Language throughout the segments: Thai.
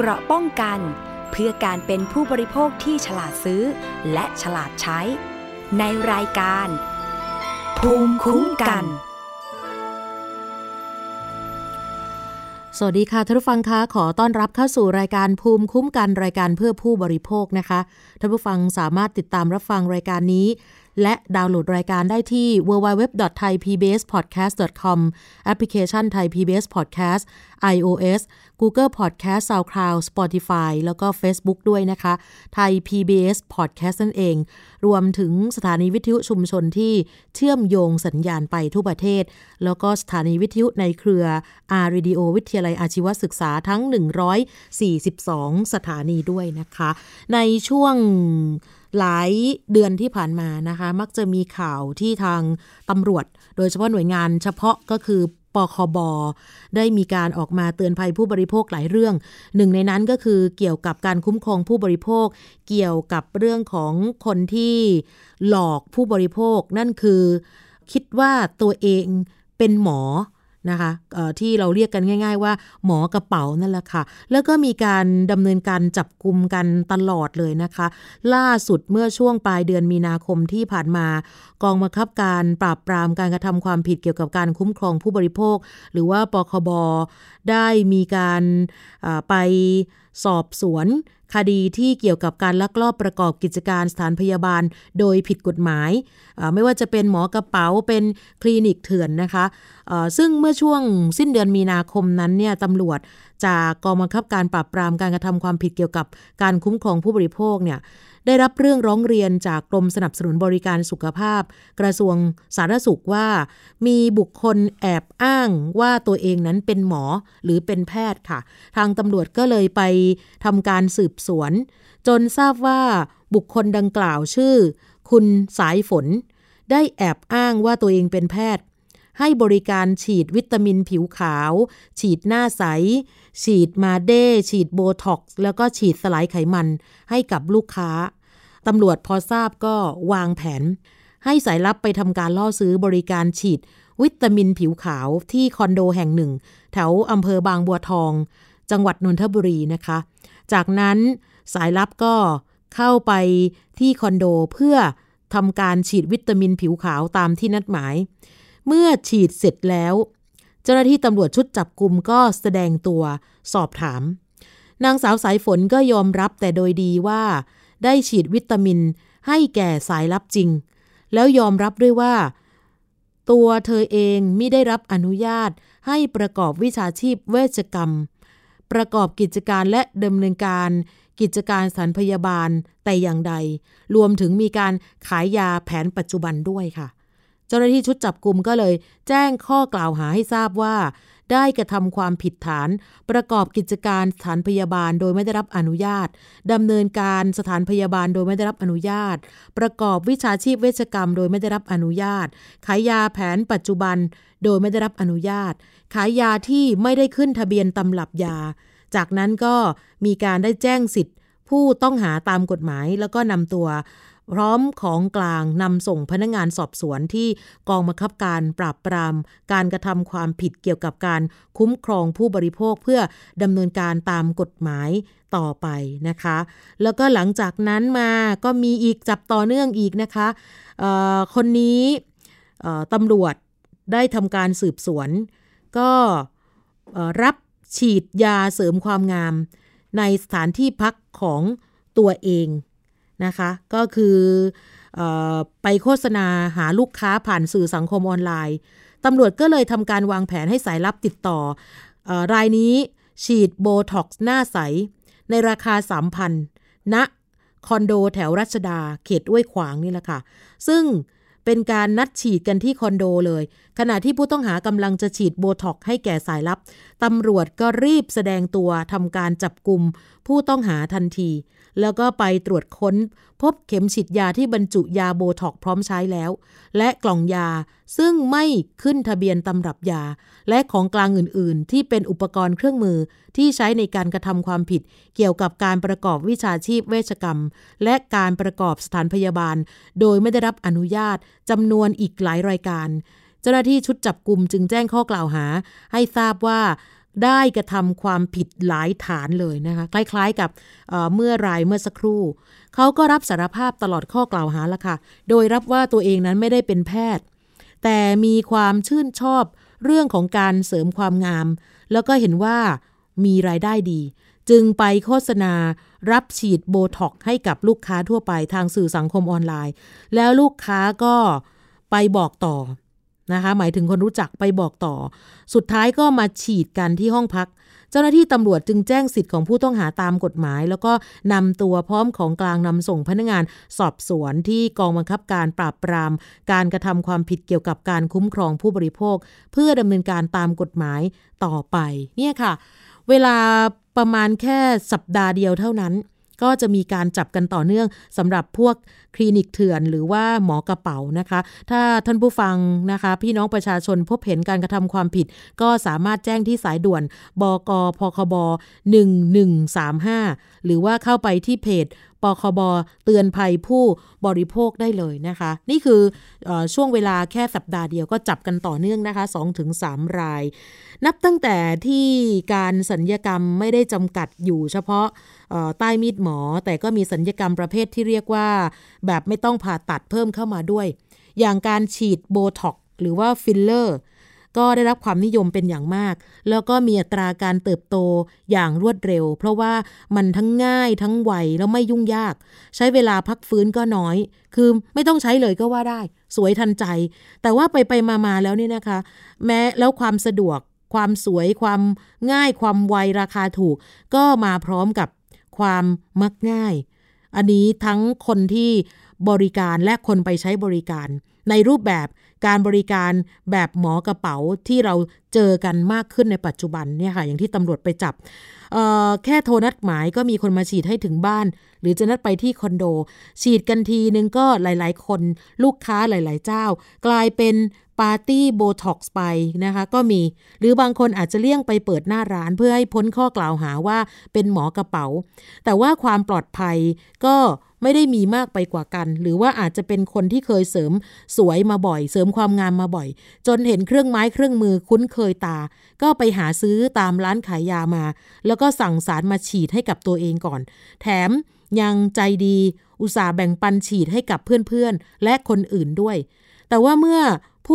เกราะป้องกันเพื่อการเป็นผู้บริโภคที่ฉลาดซื้อและฉลาดใช้ในรายการภูมิคุ้มกันสวัสดีค่ะท่านผู้ฟังคะขอต้อนรับเข้าสู่รายการภูมิคุ้มกันรายการเพื่อผู้บริโภคนะคะท่านผู้ฟังสามารถติดตามรับฟังรายการนี้และดาวน์โหลดรายการได้ที่ www.thaipbspodcast.com แอปพลิเคชัน Thai PBS Podcast iOS Google Podcast SoundCloud Spotify แล้วก็ Facebook ด้วยนะคะ Thai PBS Podcast นั่นเองรวมถึงสถานีวิทยุชุมชนที่เชื่อมโยงสัญญาณไปทั่วประเทศแล้วก็สถานีวิทยุในเครือ R Radio วิทยาลัยอาชีวศึกษาทั้ง142สถานีด้วยนะคะในช่วงหลายเดือนที่ผ่านมานะคะมักจะมีข่าวที่ทางตำรวจโดยเฉพาะหน่วยงานเฉพาะก็คือปคบ.ได้มีการออกมาเตือนภัยผู้บริโภคหลายเรื่องหนึ่งในนั้นก็คือเกี่ยวกับการคุ้มครองผู้บริโภคเกี่ยวกับเรื่องของคนที่หลอกผู้บริโภคนั่นคือคิดว่าตัวเองเป็นหมอนะคะที่เราเรียกกันง่ายๆว่าหมอกระเป๋านั่นแหละค่ะแล้วก็มีการดำเนินการจับกุมกันตลอดเลยนะคะล่าสุดเมื่อช่วงปลายเดือนมีนาคมที่ผ่านมากองบังคับการปราบปรามการกระทำความผิดเกี่ยวกับการคุ้มครองผู้บริโภคหรือว่าปคบ.ได้มีการไปสอบสวนคดีที่เกี่ยวกับการลักลอบประกอบกิจการสถานพยาบาลโดยผิดกฎหมายไม่ว่าจะเป็นหมอกระเป๋าเป็นคลินิกเถื่อนนะคะซึ่งเมื่อช่วงสิ้นเดือนมีนาคมนั้นเนี่ยตำรวจจากกองบังคับการปราบปรามการกระทำความผิดเกี่ยวกับการคุ้มครองผู้บริโภคเนี่ยได้รับเรื่องร้องเรียนจากกรมสนับสนุนบริการสุขภาพกระทรวงสาธารณสุขว่ามีบุคคลแอบอ้างว่าตัวเองนั้นเป็นหมอหรือเป็นแพทย์ค่ะทางตำรวจก็เลยไปทำการสืบสวนจนทราบว่าบุคคลดังกล่าวชื่อคุณสายฝนได้แอบอ้างว่าตัวเองเป็นแพทย์ให้บริการฉีดวิตามินผิวขาวฉีดหน้าใสฉีดมาเด้ฉีดโบท็อกซ์แล้วก็ฉีดสลายไขมันให้กับลูกค้าตำรวจพอทราบก็วางแผนให้สายลับไปทำการล่อซื้อบริการฉีดวิตามินผิวขาวที่คอนโดแห่งหนึ่งแถวอำเภอบางบัวทองจังหวัดนนทบุรีนะคะจากนั้นสายลับก็เข้าไปที่คอนโดเพื่อทำการฉีดวิตามินผิวขาวตามที่นัดหมายเมื่อฉีดเสร็จแล้วเจ้าหน้าที่ตำรวจชุดจับกุมก็แสดงตัวสอบถามนางสาวสายฝนก็ยอมรับแต่โดยดีว่าได้ฉีดวิตามินให้แก่สายลับจริงแล้วยอมรับด้วยว่าตัวเธอเองมิได้รับอนุญาตให้ประกอบวิชาชีพเวชกรรมประกอบกิจการและดำเนินการกิจการสถานพยาบาลแต่อย่างใดรวมถึงมีการขายยาแผนปัจจุบันด้วยค่ะเจ้าหน้าที่ชุดจับกุมก็เลยแจ้งข้อกล่าวหาให้ทราบว่าได้กระทำความผิดฐานประกอบกิจการสถานพยาบาลโดยไม่ได้รับอนุญาตดำเนินการสถานพยาบาลโดยไม่ได้รับอนุญาตประกอบวิชาชีพเวชกรรมโดยไม่ได้รับอนุญาตขายยาแผนปัจจุบันโดยไม่ได้รับอนุญาตขายยาที่ไม่ได้ขึ้นทะเบียนตำรับยาจากนั้นก็มีการได้แจ้งสิทธิผู้ต้องหาตามกฎหมายแล้วก็นำตัวพร้อมของกลางนำส่งพนักงานสอบสวนที่กองบังคับการปราบปรามการกระทำความผิดเกี่ยวกับการคุ้มครองผู้บริโภคเพื่อดำเนินการตามกฎหมายต่อไปนะคะแล้วก็หลังจากนั้นมาก็มีอีกจับต่อเนื่องอีกนะคะคนนี้ตำรวจได้ทำการสืบสวนก็รับฉีดยาเสริมความงามในสถานที่พักของตัวเองนะคะก็คือไปโฆษณาหาลูกค้าผ่านสื่อสังคมออนไลน์ตำรวจก็เลยทำการวางแผนให้สายลับติดต่อรายนี้ฉีดโบท็อกซ์หน้าใสในราคา 3,000 ณคอนโดแถวรัชดาเขตห้วยขวางนี่แหละค่ะซึ่งเป็นการนัดฉีดกันที่คอนโดเลยขณะที่ผู้ต้องหากำลังจะฉีดโบท็อกซ์ให้แก่สายลับตำรวจก็รีบแสดงตัวทำการจับกุมผู้ต้องหาทันทีแล้วก็ไปตรวจค้นพบเข็มฉีดยาที่บรรจุยาโบท็อกซ์พร้อมใช้แล้วและกล่องยาซึ่งไม่ขึ้นทะเบียนตำรับยาและของกลางอื่นๆที่เป็นอุปกรณ์เครื่องมือที่ใช้ในการกระทำความผิดเกี่ยวกับการประกอบวิชาชีพเวชกรรมและการประกอบสถานพยาบาลโดยไม่ได้รับอนุญาตจำนวนอีกหลายรายการเจ้าหน้าที่ชุดจับกุมจึงแจ้งข้อกล่าวหาให้ทราบว่า ได้กระทำความผิดหลายฐานเลยนะคะคล้ายๆกับเมื่อสักครู่เขาก็รับสารภาพตลอดข้อกล่าวหาละค่ะโดยรับว่าตัวเองนั้นไม่ได้เป็นแพทย์แต่มีความชื่นชอบเรื่องของการเสริมความงามแล้วก็เห็นว่ามีรายได้ดีจึงไปโฆษณารับฉีดโบท็อกซ์ให้กับลูกค้าทั่วไปทางสื่อสังคมออนไลน์แล้วลูกค้าก็ไปบอกต่อนะคะหมายถึงคนรู้จักไปบอกต่อสุดท้ายก็มาฉีดกันที่ห้องพักเจ้าหน้าที่ตำรวจจึงแจ้งสิทธิ์ของผู้ต้องหาตามกฎหมายแล้วก็นำตัวพร้อมของกลางนำส่งพนักงานสอบสวนที่กองบังคับการปราบปรามการกระทำความผิดเกี่ยวกับการคุ้มครองผู้บริโภคเพื่อดำเนินการตามกฎหมายต่อไปเนี่ยค่ะเวลาประมาณแค่สัปดาห์เดียวเท่านั้นก็จะมีการจับกันต่อเนื่องสำหรับพวกคลินิกเถื่อนหรือว่าหมอกระเป๋านะคะถ้าท่านผู้ฟังนะคะพี่น้องประชาชนพบเห็นการกระทำความผิดก็สามารถแจ้งที่สายด่วนบก.พคบ1135หรือว่าเข้าไปที่เพจปคบเตือนภัยผู้บริโภคได้เลยนะคะนี่คือช่วงเวลาแค่สัปดาห์เดียวก็จับกันต่อเนื่องนะคะ 2-3 รายนับตั้งแต่ที่การสัญญกรรมไม่ได้จำกัดอยู่เฉพาะใต้มีดหมอแต่ก็มีสัญญกรรมประเภทที่เรียกว่าแบบไม่ต้องผ่าตัดเพิ่มเข้ามาด้วยอย่างการฉีดโบท็อกซ์หรือว่าฟิลเลอร์ก็ได้รับความนิยมเป็นอย่างมากแล้วก็มีอัตราการเติบโตอย่างรวดเร็วเพราะว่ามันทั้งง่ายทั้งไวแล้วไม่ยุ่งยากใช้เวลาพักฟื้นก็น้อยคือไม่ต้องใช้เลยก็ว่าได้สวยทันใจแต่ว่าไปๆมาๆแล้วเนี่ยนะคะแม้แล้วความสะดวกความสวยความง่ายความไวราคาถูกก็มาพร้อมกับความมักง่ายอันนี้ทั้งคนที่บริการและคนไปใช้บริการในรูปแบบการบริการแบบหมอกระเป๋าที่เราเจอกันมากขึ้นในปัจจุบันเนี่ยค่ะอย่างที่ตำรวจไปจับแค่โทรนัดหมายก็มีคนมาฉีดให้ถึงบ้านหรือจะนัดไปที่คอนโดฉีดกันทีนึงก็หลายๆคนลูกค้าหลายๆเจ้ากลายเป็นปาร์ตี้โบท็อกซ์ไปนะคะก็มีหรือบางคนอาจจะเลี่ยงไปเปิดหน้าร้านเพื่อให้พ้นข้อกล่าวหาว่าเป็นหมอกระเป๋าแต่ว่าความปลอดภัยก็ไม่ได้มีมากไปกว่ากันหรือว่าอาจจะเป็นคนที่เคยเสริมสวยมาบ่อยเสริมความงามมาบ่อยจนเห็นเครื่องไม้เครื่องมือคุ้นเคยตาก็ไปหาซื้อตามร้านขายยามาแล้วก็สั่งสารมาฉีดให้กับตัวเองก่อนแถมยังใจดีอุตส่าห์แบ่งปันฉีดให้กับเพื่อนๆและคนอื่นด้วยแต่ว่าเมื่อ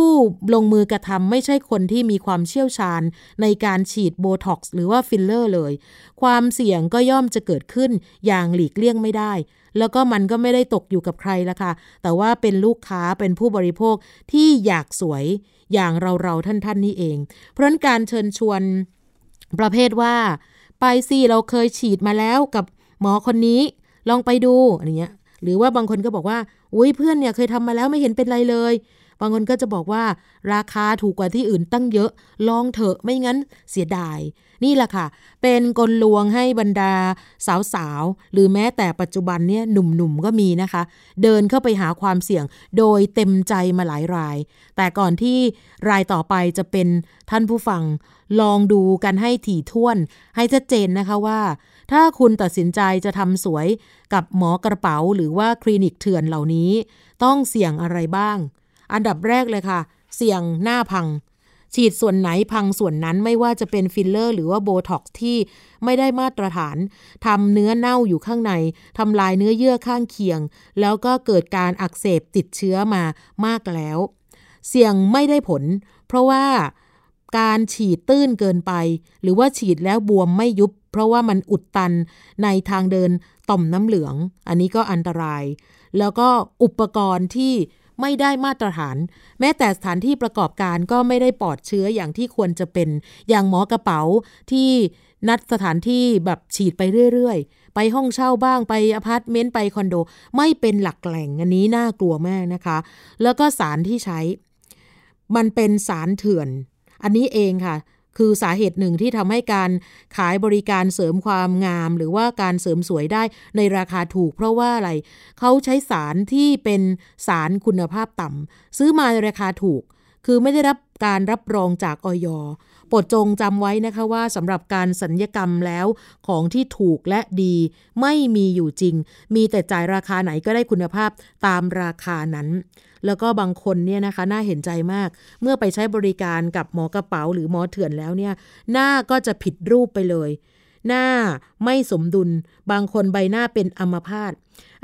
ผู้ลงมือกระทำไม่ใช่คนที่มีความเชี่ยวชาญในการฉีดโบท็อกซ์หรือว่าฟิลเลอร์เลยความเสี่ยงก็ย่อมจะเกิดขึ้นอย่างหลีกเลี่ยงไม่ได้แล้วก็มันก็ไม่ได้ตกอยู่กับใครละค่ะแต่ว่าเป็นลูกค้าเป็นผู้บริโภคที่อยากสวยอย่างเราๆท่านๆนี่เองเพราะฉะนั้นการเชิญชวนประเภทว่าไปสิเราเคยฉีดมาแล้วกับหมอคนนี้ลองไปดูอะไรเงี้ยหรือว่าบางคนก็บอกว่าอุ๊ยเพื่อนเนี่ยเคยทำมาแล้วไม่เห็นเป็นไรเลยบางคนก็จะบอกว่าราคาถูกกว่าที่อื่นตั้งเยอะลองเถอะไม่งั้นเสียดายนี่แหละค่ะเป็นกลลวงให้บรรดาสาวๆหรือแม้แต่ปัจจุบันเนี่ยหนุ่มๆก็มีนะคะเดินเข้าไปหาความเสี่ยงโดยเต็มใจมาหลายรายแต่ก่อนที่รายต่อไปจะเป็นท่านผู้ฟังลองดูกันให้ถี่ถ้วนให้ชัดเจนนะคะว่าถ้าคุณตัดสินใจจะทำสวยกับหมอกระเป๋าหรือว่าคลินิกเถื่อนเหล่านี้ต้องเสี่ยงอะไรบ้างอันดับแรกเลยค่ะเสี่ยงหน้าพังฉีดส่วนไหนพังส่วนนั้นไม่ว่าจะเป็นฟิลเลอร์หรือว่าโบท็อกซ์ที่ไม่ได้มาตรฐานทำเนื้อเน่าอยู่ข้างในทำลายเนื้อเยื่อข้างเคียงแล้วก็เกิดการอักเสบติดเชื้อมามากแล้วเสี่ยงไม่ได้ผลเพราะว่าการฉีดตื้นเกินไปหรือว่าฉีดแล้วบวมไม่ยุบเพราะว่ามันอุดตันในทางเดินต่อมน้ำเหลืองอันนี้ก็อันตรายแล้วก็อุปกรณ์ที่ไม่ได้มาตรฐานแม้แต่สถานที่ประกอบการก็ไม่ได้ปลอดเชื้ออย่างที่ควรจะเป็นอย่างหมอกระเป๋าที่นัดสถานที่แบบฉีดไปเรื่อยๆไปห้องเช่าบ้างไปอพาร์ตเมนต์ไปคอนโดไม่เป็นหลักแหล่งอันนี้น่ากลัวมากนะคะแล้วก็สารที่ใช้มันเป็นสารเถื่อนอันนี้เองค่ะคือสาเหตุหนึ่งที่ทำให้การขายบริการเสริมความงามหรือว่าการเสริมสวยได้ในราคาถูกเพราะว่าอะไรเขาใช้สารที่เป็นสารคุณภาพต่ำซื้อมาในราคาถูกคือไม่ได้รับ การรับรองจากอย.โปรดจงจำไว้นะคะว่าสำหรับการสัญญกรรมแล้วของที่ถูกและดีไม่มีอยู่จริงมีแต่จ่ายราคาไหนก็ได้คุณภาพตามราคานั้นแล้วก็บางคนเนี่ยนะคะน่าเห็นใจมากเมื่อไปใช้บริการกับหมอกระเป๋าหรือหมอเถื่อนแล้วเนี่ยหน้าก็จะผิดรูปไปเลยหน้าไม่สมดุลบางคนใบหน้าเป็นอัมพาต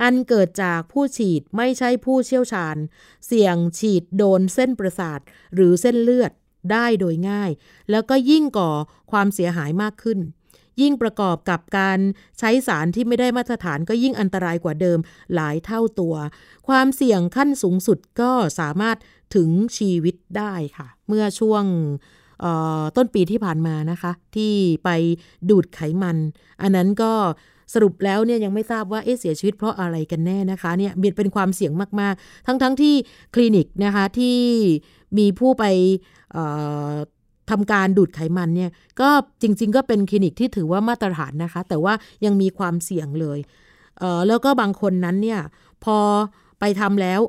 อันเกิดจากผู้ฉีดไม่ใช่ผู้เชี่ยวชาญเสี่ยงฉีดโดนเส้นประสาทหรือเส้นเลือดได้โดยง่ายแล้วก็ยิ่งก่อความเสียหายมากขึ้นยิ่งประกอบกับการใช้สารที่ไม่ได้มาตรฐานก็ยิ่งอันตรายกว่าเดิมหลายเท่าตัวความเสี่ยงขั้นสูงสุดก็สามารถถึงชีวิตได้ค่ะเมื่อช่วงต้นปีที่ผ่านมานะคะที่ไปดูดไขมันอันนั้นก็สรุปแล้วเนี่ยยังไม่ทราบว่าเสียชีวิตเพราะอะไรกันแน่นะคะเนี่ยเป็นความเสี่ยงมากๆทั้งที่คลินิกนะคะที่มีผู้ไปทำการดูดไขมันเนี่ยก็จริงๆก็เป็นคลินิกที่ถือว่ามาตรฐานนะคะแต่ว่ายังมีความเสี่ยงเลยแล้วก็บางคนนั้นเนี่ยพอไปทำแล้ว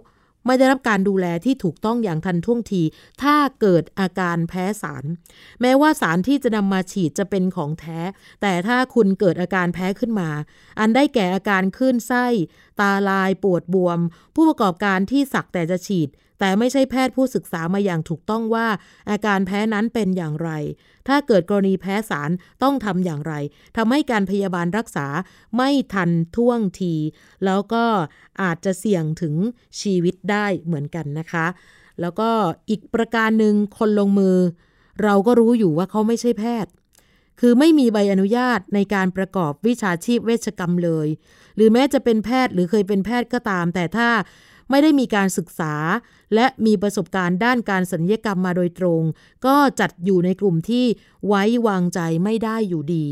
ไม่ได้รับการดูแลที่ถูกต้องอย่างทันท่วงทีถ้าเกิดอาการแพ้สารแม้ว่าสารที่จะนำมาฉีดจะเป็นของแท้แต่ถ้าคุณเกิดอาการแพ้ขึ้นมาอันได้แก่อาการคลื่นไส้ตาลายปวดบวมผู้ประกอบการที่สักแต่จะฉีดแต่ไม่ใช่แพทย์ผู้ศึกษามาอย่างถูกต้องว่าอาการแพ้นั้นเป็นอย่างไรถ้าเกิดกรณีแพ้สารต้องทำอย่างไรทำให้การพยาบาลรักษาไม่ทันท่วงทีแล้วก็อาจจะเสี่ยงถึงชีวิตได้เหมือนกันนะคะแล้วก็อีกประการหนึ่งคนลงมือเราก็รู้อยู่ว่าเขาไม่ใช่แพทย์คือไม่มีใบอนุญาตในการประกอบวิชาชีพเวชกรรมเลยหรือแม้จะเป็นแพทย์หรือเคยเป็นแพทย์ก็ตามแต่ถ้าไม่ได้มีการศึกษาและมีประสบการณ์ด้านการศัลยกรรมมาโดยตรงก็จัดอยู่ในกลุ่มที่ไว้วางใจไม่ได้อยู่ดี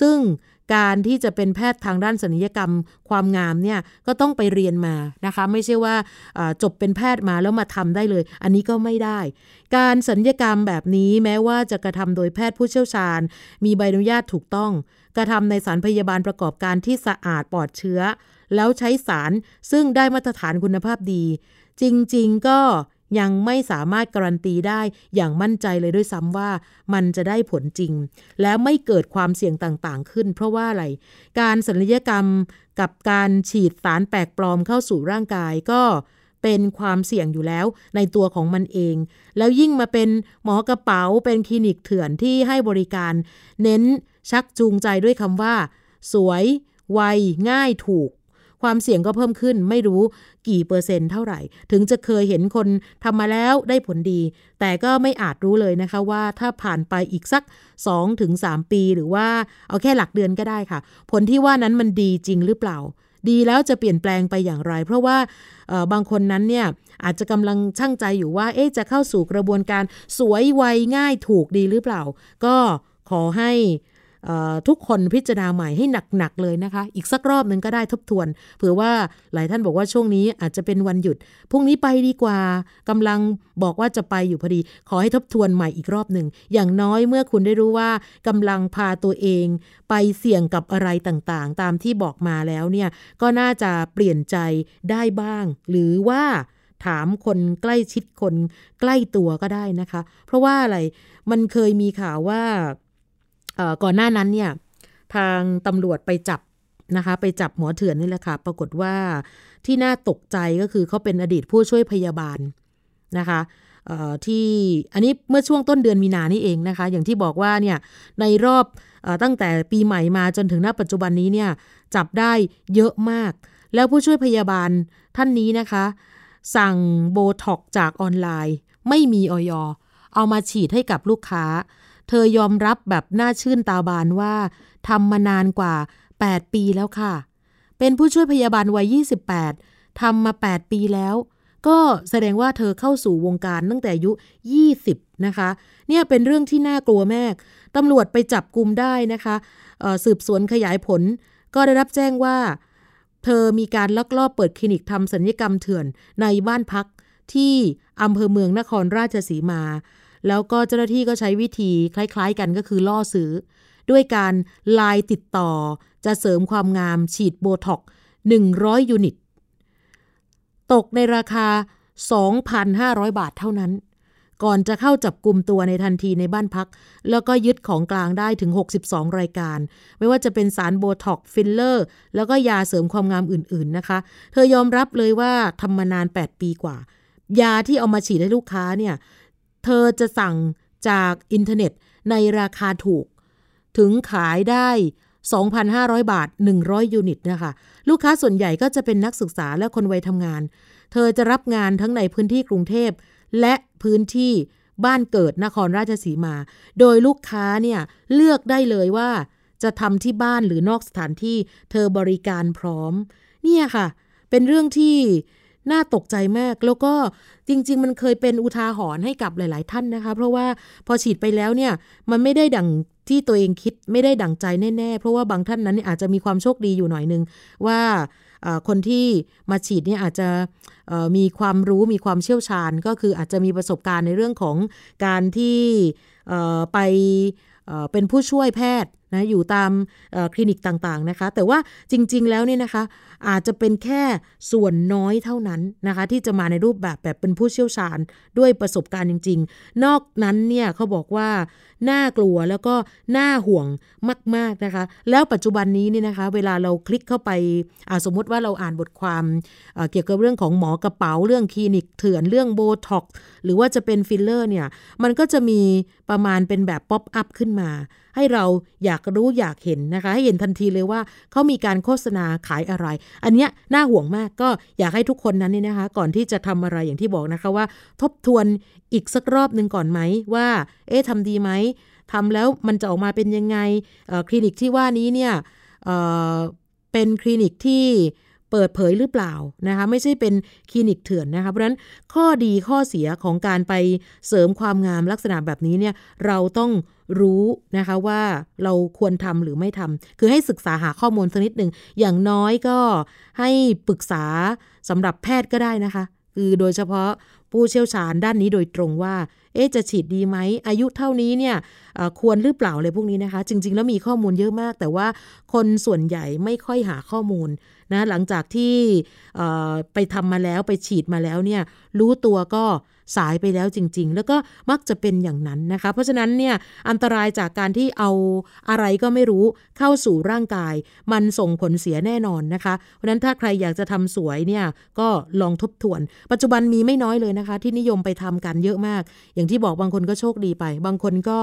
ซึ่งการที่จะเป็นแพทย์ทางด้านศัลยกรรมความงามเนี่ยก็ต้องไปเรียนมานะคะไม่ใช่ว่าจบเป็นแพทย์มาแล้วมาทำได้เลยอันนี้ก็ไม่ได้การศัลยกรรมแบบนี้แม้ว่าจะกระทำโดยแพทย์ผู้เชี่ยวชาญมีใบอนุญาตถูกต้องกระทำในสถานพยาบาลประกอบการที่สะอาดปลอดเชื้อแล้วใช้สารซึ่งได้มาตรฐานคุณภาพดีจริงๆก็ยังไม่สามารถการันตีได้อย่างมั่นใจเลยด้วยซ้ำว่ามันจะได้ผลจริงและไม่เกิดความเสี่ยงต่างๆขึ้นเพราะว่าอะไรการศัลยกรรมกับการฉีดสารแปลกปลอมเข้าสู่ร่างกายก็เป็นความเสี่ยงอยู่แล้วในตัวของมันเองแล้วยิ่งมาเป็นหมอกระเป๋าเป็นคลินิกเถื่อนที่ให้บริการเน้นชักจูงใจด้วยคำว่าสวยไวง่ายถูกความเสี่ยงก็เพิ่มขึ้นไม่รู้กี่เปอร์เซ็นต์เท่าไหร่ถึงจะเคยเห็นคนทำมาแล้วได้ผลดีแต่ก็ไม่อาจรู้เลยนะคะว่าถ้าผ่านไปอีกสัก 2-3 ปีหรือว่าเอาแค่หลักเดือนก็ได้ค่ะผลที่ว่านั้นมันดีจริงหรือเปล่าดีแล้วจะเปลี่ยนแปลงไปอย่างไรเพราะว่าบางคนนั้นเนี่ยอาจจะกำลังชั่งใจอยู่ว่าจะเข้าสู่กระบวนการสวยไวง่ายถูกดีหรือเปล่าก็ขอให้ทุกคนพิจารณาใหม่ให้หนักๆเลยนะคะอีกสักรอบนึงก็ได้ทบทวนเผื่อว่าหลายท่านบอกว่าช่วงนี้อาจจะเป็นวันหยุดพรุ่งนี้ไปดีกว่ากำลังบอกว่าจะไปอยู่พอดีขอให้ทบทวนใหม่อีกรอบนึงอย่างน้อยเมื่อคุณได้รู้ว่ากำลังพาตัวเองไปเสี่ยงกับอะไรต่างๆตามที่บอกมาแล้วเนี่ยก็น่าจะเปลี่ยนใจได้บ้างหรือว่าถามคนใกล้ชิดคนใกล้ตัวก็ได้นะคะเพราะว่าอะไรมันเคยมีข่าวว่าก่อนหน้านั้นเนี่ยทางตำรวจไปจับนะคะไปจับหมอเถื่อนนี่แหละค่ะปรากฏว่าที่น่าตกใจก็คือเขาเป็นอดีตผู้ช่วยพยาบาลนะคะที่อันนี้เมื่อช่วงต้นเดือนมีนานี่เองนะคะอย่างที่บอกว่าเนี่ยในรอบตั้งแต่ปีใหม่มาจนถึงณปัจจุบันนี้เนี่ยจับได้เยอะมากแล้วผู้ช่วยพยาบาลท่านนี้นะคะสั่งโบท็อกจากออนไลน์ไม่มีอย.เอามาฉีดให้กับลูกค้าเธอยอมรับแบบน่าชื่นตาบานว่าทำมานานกว่า8ปีแล้วค่ะเป็นผู้ช่วยพยาบาลวัย28ทำมา8ปีแล้วก็แสดงว่าเธอเข้าสู่วงการตั้งแต่อายุ20นะคะเนี่ยเป็นเรื่องที่น่ากลัวมากตำรวจไปจับกุมได้นะคะสืบสวนขยายผลก็ได้รับแจ้งว่าเธอมีการลักลอบเปิดคลินิกทำศัลยกรรมเถื่อนในบ้านพักที่อำเภอเมืองนครราชสีมาแล้วก็เจ้าหน้าที่ก็ใช้วิธีคล้ายๆกันก็คือล่อซื้อด้วยการไลน์ติดต่อจะเสริมความงามฉีดโบท็อกซ์100ยูนิตตกในราคา 2,500 บาทเท่านั้น ก่อนจะเข้าจับกุมตัวในทันทีในบ้านพักแล้วก็ยึดของกลางได้ถึง62รายการไม่ว่าจะเป็นสารโบท็อกฟิลเลอร์แล้วก็ยาเสริมความงามอื่นๆนะคะเธอยอมรับเลยว่าทำมานาน8ปีกว่ายาที่เอามาฉีดให้ลูกค้าเนี่ยเธอจะสั่งจากอินเทอร์เน็ตในราคาถูกถึงขายได้ 2,500 บาท100ยูนิตนะคะลูกค้าส่วนใหญ่ก็จะเป็นนักศึกษาและคนวัยทำงานเธอจะรับงานทั้งในพื้นที่กรุงเทพและพื้นที่บ้านเกิดนครราชสีมาโดยลูกค้าเนี่ยเลือกได้เลยว่าจะทำที่บ้านหรือนอกสถานที่เธอบริการพร้อมเนี่ยค่ะเป็นเรื่องที่น่าตกใจมากแล้วก็จริงๆมันเคยเป็นอุทาหรณ์ให้กับหลายๆท่านนะคะเพราะว่าพอฉีดไปแล้วเนี่ยมันไม่ได้ดั่งที่ตัวเองคิดไม่ได้ดั่งใจแน่ๆเพราะว่าบางท่านนั้นอาจจะมีความโชคดีอยู่หน่อยนึงว่าคนที่มาฉีดเนี่ยอาจจะมีความรู้มีความเชี่ยวชาญก็คืออาจจะมีประสบการณ์ในเรื่องของการที่ไปเป็นผู้ช่วยแพทย์นะอยู่ตามคลินิกต่างๆนะคะแต่ว่าจริงๆแล้วเนี่ยนะคะอาจจะเป็นแค่ส่วนน้อยเท่านั้นนะคะที่จะมาในรูปแบบเป็นผู้เชี่ยวชาญด้วยประสบการณ์จริงๆนอกนั้นเนี่ยเขาบอกว่าน่ากลัวแล้วก็น่าห่วงมากๆนะคะแล้วปัจจุบันนี้เนี่ยนะคะเวลาเราคลิกเข้าไปสมมติว่าเราอ่านบทความเกี่ยวกับเรื่องของหมอกระเป๋าเรื่องคลินิกเถื่อนเรื่องโบท็อกซ์หรือว่าจะเป็นฟิลเลอร์เนี่ยมันก็จะมีประมาณเป็นแบบป๊อปอัพขึ้นมาให้เราอยากรู้อยากเห็นนะคะให้เห็นทันทีเลยว่าเขามีการโฆษณาขายอะไรอันเนี้ยน่าห่วงมากก็อยากให้ทุกคนนั้นนี่นะคะก่อนที่จะทำอะไรอย่างที่บอกนะคะว่าทบทวนอีกสักรอบนึงก่อนไหมว่าทำดีไหมทำแล้วมันจะออกมาเป็นยังไงคลินิกที่ว่านี้เนี่ยเป็นคลินิกที่เปิดเผยหรือเปล่านะคะไม่ใช่เป็นคลินิกเถื่อนนะคะเพราะฉะนั้นข้อดีข้อเสียของการไปเสริมความงามลักษณะแบบนี้เนี่ยเราต้องรู้นะคะว่าเราควรทำหรือไม่ทำคือให้ศึกษาหาข้อมูลสักนิดหนึ่งอย่างน้อยก็ให้ปรึกษาสำหรับแพทย์ก็ได้นะคะคือโดยเฉพาะผู้เชี่ยวชาญด้านนี้โดยตรงว่าจะฉีดดีไหมอายุเท่านี้เนี่ยควรหรือเปล่าเลยพวกนี้นะคะจริงๆแล้วมีข้อมูลเยอะมากแต่ว่าคนส่วนใหญ่ไม่ค่อยหาข้อมูลนะหลังจากที่ไปทำมาแล้วไปฉีดมาแล้วเนี่ยรู้ตัวก็สายไปแล้วจริงๆแล้วก็มักจะเป็นอย่างนั้นนะคะเพราะฉะนั้นเนี่ยอันตรายจากการที่เอาอะไรก็ไม่รู้เข้าสู่ร่างกายมันส่งผลเสียแน่นอนนะคะเพราะฉะนั้นถ้าใครอยากจะทำสวยเนี่ยก็ลองทบทวนปัจจุบันมีไม่น้อยเลยนะคะที่นิยมไปทำกันเยอะมากอย่างที่บอกบางคนก็โชคดีไปบางคนก็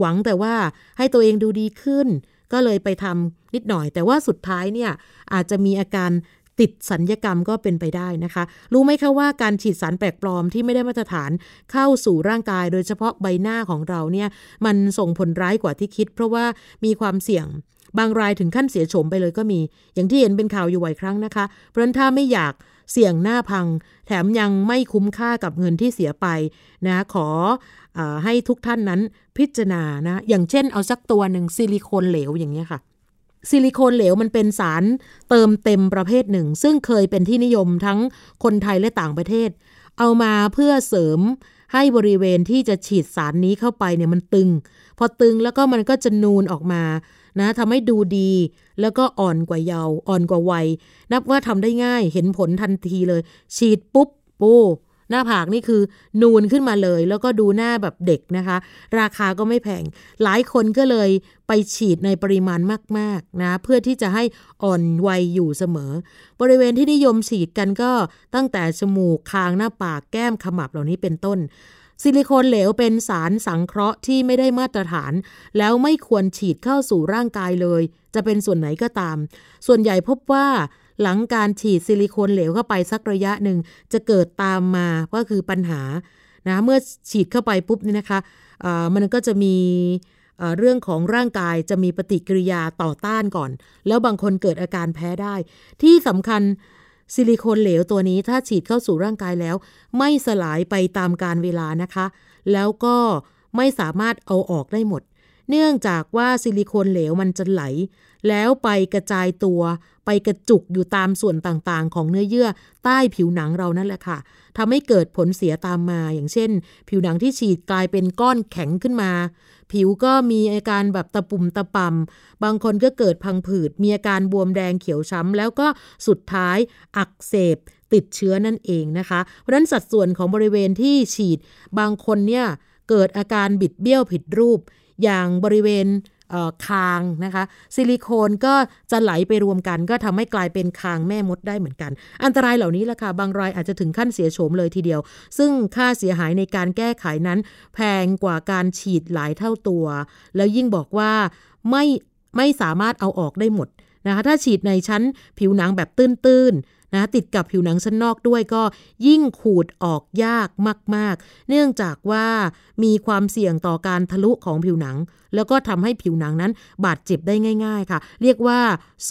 หวังแต่ว่าให้ตัวเองดูดีขึ้นก็เลยไปทำนิดหน่อยแต่ว่าสุดท้ายเนี่ยอาจจะมีอาการติดสัญญกรรมก็เป็นไปได้นะคะรู้ไหมคะว่าการฉีดสารแปลกปลอมที่ไม่ได้มาตรฐานเข้าสู่ร่างกายโดยเฉพาะใบหน้าของเราเนี่ยมันส่งผลร้ายกว่าที่คิดเพราะว่ามีความเสี่ยงบางรายถึงขั้นเสียโฉมไปเลยก็มีอย่างที่เห็นเป็นข่าวอยู่บ่อยครั้งนะคะเพราะฉะนั้นถ้าไม่อยากเสี่ยงหน้าพังแถมยังไม่คุ้มค่ากับเงินที่เสียไปนะขอให้ทุกท่านนั้นพิจารณานะอย่างเช่นเอาสักตัวหนึ่งซิลิโคนเหลวอย่างนี้ค่ะซิลิโคนเหลวมันเป็นสารเติมเต็มประเภทหนึ่งซึ่งเคยเป็นที่นิยมทั้งคนไทยและต่างประเทศเอามาเพื่อเสริมให้บริเวณที่จะฉีดสารนี้เข้าไปเนี่ยมันตึงพอตึงแล้วก็มันก็จะนูนออกมานะทำให้ดูดีแล้วก็อ่อนกว่าเยาว์อ่อนกว่าวัยนับว่าทำได้ง่ายเห็นผลทันทีเลยฉีดปุ๊บโอ้หน้าผากนี่คือนูนขึ้นมาเลยแล้วก็ดูหน้าแบบเด็กนะคะราคาก็ไม่แพงหลายคนก็เลยไปฉีดในปริมาณมากๆนะเพื่อที่จะให้อ่อนวัยอยู่เสมอบริเวณที่นิยมฉีดกันก็ตั้งแต่จมูกคางหน้าปากแก้มขมับเหล่านี้เป็นต้นซิลิโคนเหลวเป็นสารสังเคราะห์ที่ไม่ได้มาตรฐานแล้วไม่ควรฉีดเข้าสู่ร่างกายเลยจะเป็นส่วนไหนก็ตามส่วนใหญ่พบว่าหลังการฉีดซิลิโคนเหลวเข้าไปสักระยะหนึ่งจะเกิดตามมาก็คือปัญหานะเมื่อฉีดเข้าไปปุ๊บนี่นะคะมันก็จะมีเรื่องของร่างกายจะมีปฏิกิริยาต่อต้านก่อนแล้วบางคนเกิดอาการแพ้ได้ที่สำคัญซิลิโคนเหลวตัวนี้ถ้าฉีดเข้าสู่ร่างกายแล้วไม่สลายไปตามกาลเวลานะคะแล้วก็ไม่สามารถเอาออกได้หมดเนื่องจากว่าซิลิโคนเหลวมันจะไหลแล้วไปกระจายตัวไปกระจุกอยู่ตามส่วนต่างๆของเนื้อเยื่อใต้ผิวหนังเรานั่นแหละค่ะทำให้เกิดผลเสียตามมาอย่างเช่นผิวหนังที่ฉีดกลายเป็นก้อนแข็งขึ้นมาผิวก็มีอาการแบบตะปุ่มตะป่ำบางคนก็เกิดพังผืดมีอาการบวมแดงเขียวช้ำแล้วก็สุดท้ายอักเสบ ติดเชื้อนั่นเองนะคะเพราะฉะนั้นสัดส่วนของบริเวณที่ฉีดบางคนเนี่ยเกิดอาการบิดเบี้ยวผิดรูปอย่างบริเวณคางนะคะซิลิโคนก็จะไหลไปรวมกันก็ทำให้กลายเป็นคางแม่มดได้เหมือนกันอันตรายเหล่านี้ล่ะค่ะบางรายอาจจะถึงขั้นเสียโฉมเลยทีเดียวซึ่งค่าเสียหายในการแก้ไขนั้นแพงกว่าการฉีดหลายเท่าตัวแล้วยิ่งบอกว่าไม่สามารถเอาออกได้หมดนะคะถ้าฉีดในชั้นผิวหนังแบบตื้นๆนะติดกับผิวหนังชั้นนอกด้วยก็ยิ่งขูดออกยากมากๆเนื่องจากว่ามีความเสี่ยงต่อการทะลุของผิวหนังแล้วก็ทำให้ผิวหนังนั้นบาดเจ็บได้ง่ายๆค่ะเรียกว่า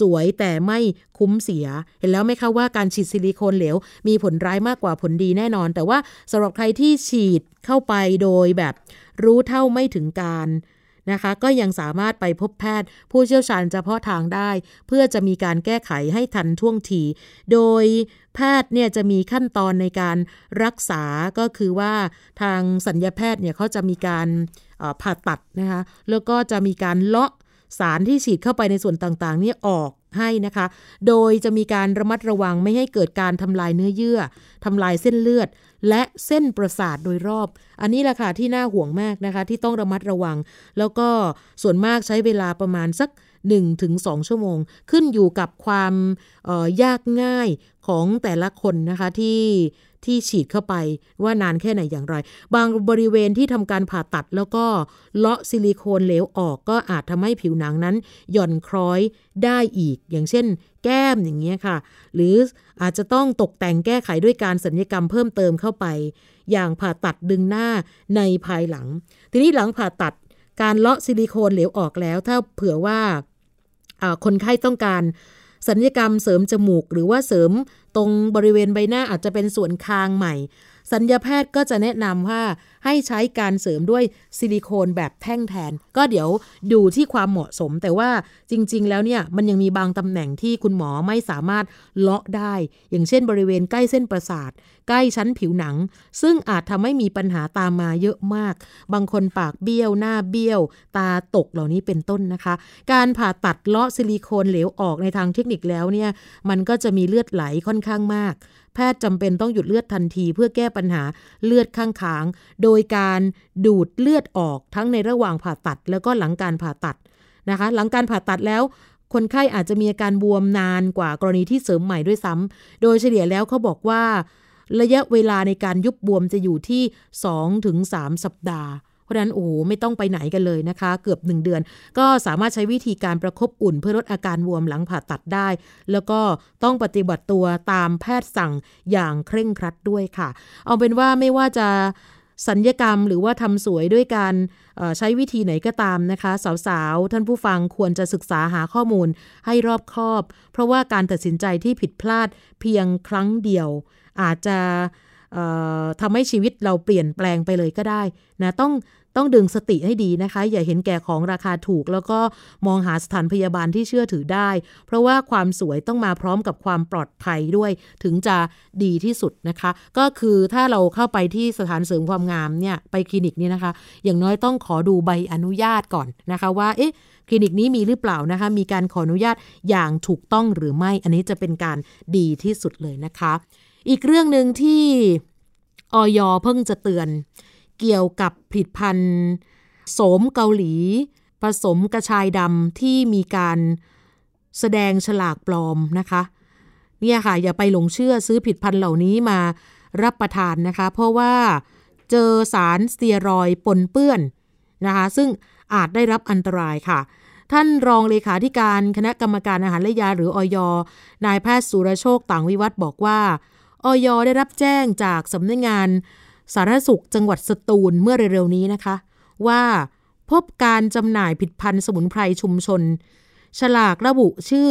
สวยแต่ไม่คุ้มเสียเห็นแล้วไหมคะว่าการฉีดซิลิโคนเหลวมีผลร้ายมากกว่าผลดีแน่นอนแต่ว่าสำหรับใครที่ฉีดเข้าไปโดยแบบรู้เท่าไม่ถึงการนะคะก็ยังสามารถไปพบแพทย์ผู้เชี่ยวชาญเฉพาะทางได้เพื่อจะมีการแก้ไขให้ทันท่วงทีโดยแพทย์เนี่ยจะมีขั้นตอนในการรักษาก็คือว่าทางศัลยแพทย์เนี่ยเขาจะมีการผ่าตัดนะคะแล้วก็จะมีการเลาะสารที่ฉีดเข้าไปในส่วนต่างๆนี่ออกให้นะคะโดยจะมีการระมัดระวังไม่ให้เกิดการทำลายเนื้อเยื่อทำลายเส้นเลือดและเส้นประสาทโดยรอบอันนี้แหละค่ะที่น่าห่วงมากนะคะที่ต้องระมัดระวังแล้วก็ส่วนมากใช้เวลาประมาณสัก 1-2 ชั่วโมงขึ้นอยู่กับความยากง่ายของแต่ละคนนะคะที่ฉีดเข้าไปว่านานแค่ไหนอย่างไรบางบริเวณที่ทำการผ่าตัดแล้วก็เลาะซิลิโคนเหลวออกก็อาจทำให้ผิวหนังนั้นหย่อนคล้อยได้อีกอย่างเช่นแก้มอย่างเงี้ยค่ะหรืออาจจะต้องตกแต่งแก้ไขด้วยการศัลยกรรมเพิ่มเติมเข้าไปอย่างผ่าตัดดึงหน้าในภายหลังทีนี้หลังผ่าตัดการเลาะซิลิโคนเหลวออกแล้วถ้าเผื่อว่าคนไข้ต้องการศัลยกรรมเสริมจมูกหรือว่าเสริมตรงบริเวณใบหน้าอาจจะเป็นส่วนคางใหม่ศัลยแพทย์ก็จะแนะนำว่าให้ใช้การเสริมด้วยซิลิโคนแบบแท่งแทนก็เดี๋ยวดูที่ความเหมาะสมแต่ว่าจริงๆแล้วเนี่ยมันยังมีบางตำแหน่งที่คุณหมอไม่สามารถเลาะได้อย่างเช่นบริเวณใกล้เส้นประสาทใกล้ชั้นผิวหนังซึ่งอาจทำให้มีปัญหาตามมาเยอะมากบางคนปากเบี้ยวหน้าเบี้ยวตาตกเหล่านี้เป็นต้นนะคะการผ่าตัดเลาะซิลิโคนเหลวออกในทางเทคนิคแล้วเนี่ยมันก็จะมีเลือดไหลค่อนข้างมากแพทย์จำเป็นต้องหยุดเลือดทันทีเพื่อแก้ปัญหาเลือดข้างค้างโดยการดูดเลือดออกทั้งในระหว่างผ่าตัดแล้วก็หลังการผ่าตัดนะคะหลังการผ่าตัดแล้วคนไข้อาจจะมีอาการบวมนานกว่ากรณีที่เสริมใหม่ด้วยซ้ำโดยเฉลี่ยแล้วเขาบอกว่าระยะเวลาในการยุบบวมจะอยู่ที่ 2-3 สัปดาห์เพราะฉะนั้นโอ้ไม่ต้องไปไหนกันเลยนะคะเกือบ1เดือนก็สามารถใช้วิธีการประคบอุ่นเพื่อลดอาการบวมหลังผ่าตัดได้แล้วก็ต้องปฏิบัติตัวตามแพทย์สั่งอย่างเคร่งครัดด้วยค่ะเอาเป็นว่าไม่ว่าจะศัลยกรรมหรือว่าทำสวยด้วยการใช้วิธีไหนก็ตามนะคะสาวๆท่านผู้ฟังควรจะศึกษาหาข้อมูลให้รอบคอบเพราะว่าการตัดสินใจที่ผิดพลาดเพียงครั้งเดียวอาจจะทำให้ชีวิตเราเปลี่ยนแปลงไปเลยก็ได้นะต้องดึงสติให้ดีนะคะอย่าเห็นแก่ของราคาถูกแล้วก็มองหาสถานพยาบาลที่เชื่อถือได้เพราะว่าความสวยต้องมาพร้อมกับความปลอดภัยด้วยถึงจะดีที่สุดนะคะก็คือถ้าเราเข้าไปที่สถานเสริมความงามเนี่ยไปคลินิกนี่นะคะอย่างน้อยต้องขอดูใบอนุญาตก่อนนะคะว่าเอ๊ะคลินิกนี้มีหรือเปล่านะคะมีการขออนุญาตอย่างถูกต้องหรือไม่อันนี้จะเป็นการดีที่สุดเลยนะคะอีกเรื่องนึงที่อย.เพิ่งจะเตือนเกี่ยวกับผลิตภัณฑ์โสมเกาหลีผสมกระชายดำที่มีการแสดงฉลากปลอมนะคะเนี่ยค่ะอย่าไปหลงเชื่อซื้อผลิตภัณฑ์เหล่านี้มารับประทานนะคะเพราะว่าเจอสารสเตียรอยด์ปนเปื้อนนะคะซึ่งอาจได้รับอันตรายค่ะท่านรองเลขาธิการคณะกรรมการอาหารและยาหรืออย.นายแพทย์สุรโชคต่างวิวัฒน์บอกว่าอย.ได้รับแจ้งจากสำนักงานสาธารณสุขจังหวัดสตูลเมื่อเร็วๆนี้นะคะว่าพบการจำหน่ายผลิตภัณฑ์สมุนไพรชุมชนฉลากระบุชื่อ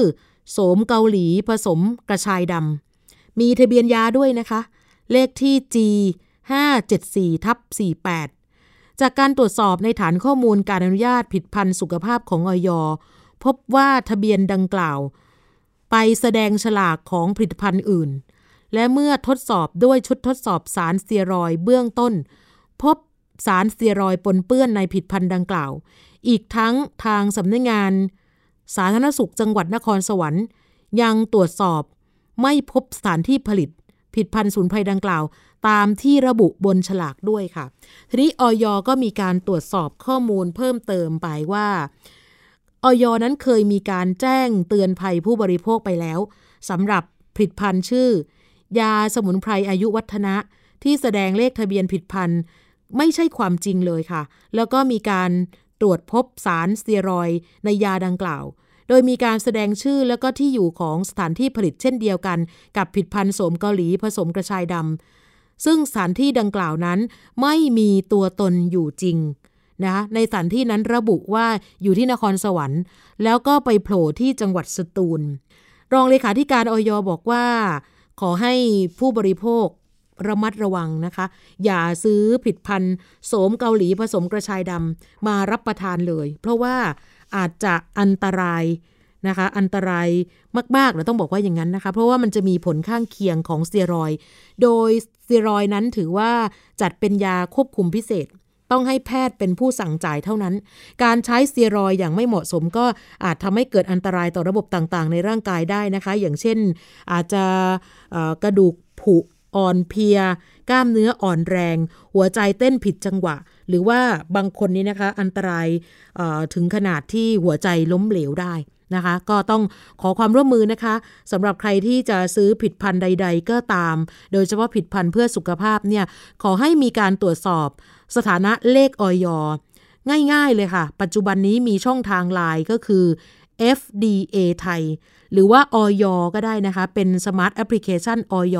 โสมเกาหลีผสมกระชายดำมีทะเบียนยาด้วยนะคะเลขที่ G574/48จากการตรวจสอบในฐานข้อมูลการอนุญาตผลิตภัณฑ์สุขภาพของอย.พบว่าทะเบียนดังกล่าวไปแสดงฉลากของผลิตภัณฑ์อื่นและเมื่อทดสอบด้วยชุดทดสอบสารสเตียรอยด์เบื้องต้นพบสารสเตียรอยด์ปนเปื้อนในผลิตภัณฑ์ดังกล่าวอีกทั้งทางสำนักงานสาธารณสุขจังหวัดนครสวรรค์ยังตรวจสอบไม่พบสถานที่ผลิต ผิดพันธุ์สูญภัยดังกล่าวตามที่ระบุบนฉลากด้วยค่ะทีนี้อย.ก็มีการตรวจสอบข้อมูลเพิ่มเติมไปว่าอย.นั้นเคยมีการแจ้งเตือนภัยผู้บริโภคไปแล้วสำหรับผลิตภัณฑ์ชื่อยาสมุนไพรอายุวัฒนะที่แสดงเลขทะเบียนผลิตภัณฑ์ไม่ใช่ความจริงเลยค่ะแล้วก็มีการตรวจพบสารสเตียรอยด์ในยาดังกล่าวโดยมีการแสดงชื่อแล้วก็ที่อยู่ของสถานที่ผลิตเช่นเดียวกันกับผลิตภัณฑ์โสมเกาหลีผสมกระชายดำซึ่งสถานที่ดังกล่าวนั้นไม่มีตัวตนอยู่จริงนะในสถานที่นั้นระบุว่าอยู่ที่นครสวรรค์แล้วก็ไปโผล่ที่จังหวัดสตูลรองเลขาธิการอย.บอกว่าขอให้ผู้บริโภคระมัดระวังนะคะอย่าซื้อผลิตภัณฑ์โสมเกาหลีผสมกระชายดำมารับประทานเลยเพราะว่าอาจจะอันตรายนะคะอันตรายมากๆเราต้องบอกว่าอย่างนั้นนะคะเพราะว่ามันจะมีผลข้างเคียงของสเตียรอยด์โดยสเตียรอยด์นั้นถือว่าจัดเป็นยาควบคุมพิเศษต้องให้แพทย์เป็นผู้สั่งจ่ายเท่านั้นการใช้สเตียรอยด์อย่างไม่เหมาะสมก็อาจทำให้เกิดอันตรายต่อระบบต่างๆในร่างกายได้นะคะอย่างเช่นอาจจะกระดูกผุอ่อนเพลียกล้ามเนื้ออ่อนแรงหัวใจเต้นผิดจังหวะหรือว่าบางคนนี้นะคะอันตรายถึงขนาดที่หัวใจล้มเหลวได้นะคะก็ต้องขอความร่วมมือนะคะสำหรับใครที่จะซื้อผลิตภัณฑ์ใดๆก็ตามโดยเฉพาะผลิตภัณฑ์เพื่อสุขภาพเนี่ยขอให้มีการตรวจสอบสถานะเลขอย.ง่ายๆเลยค่ะปัจจุบันนี้มีช่องทางไลน์ก็คือ FDA ไทยหรือว่าอย.ก็ได้นะคะเป็นสมาร์ทแอปพลิเคชันอย.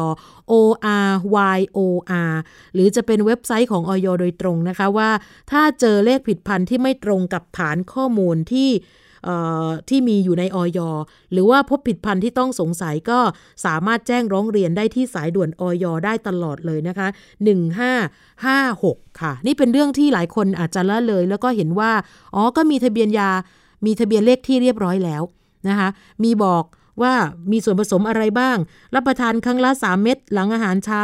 ORYOR หรือจะเป็นเว็บไซต์ของอย.โดยตรงนะคะว่าถ้าเจอเลขผิดพันธุ์ที่ไม่ตรงกับฐานข้อมูลที่มีอยู่ในอย.หรือว่าพบผิดพันธุ์ที่ต้องสงสัยก็สามารถแจ้งร้องเรียนได้ที่สายด่วนอย.ได้ตลอดเลยนะคะ1556ค่ะนี่เป็นเรื่องที่หลายคนอาจจะละเลยแล้วก็เห็นว่าอ๋อก็มีทะเบียนยามีทะเบียนเลขที่เรียบร้อยแล้วนะคะมีบอกว่ามีส่วนผสมอะไรบ้างรับประทานครั้งละ3เม็ดหลังอาหารเช้า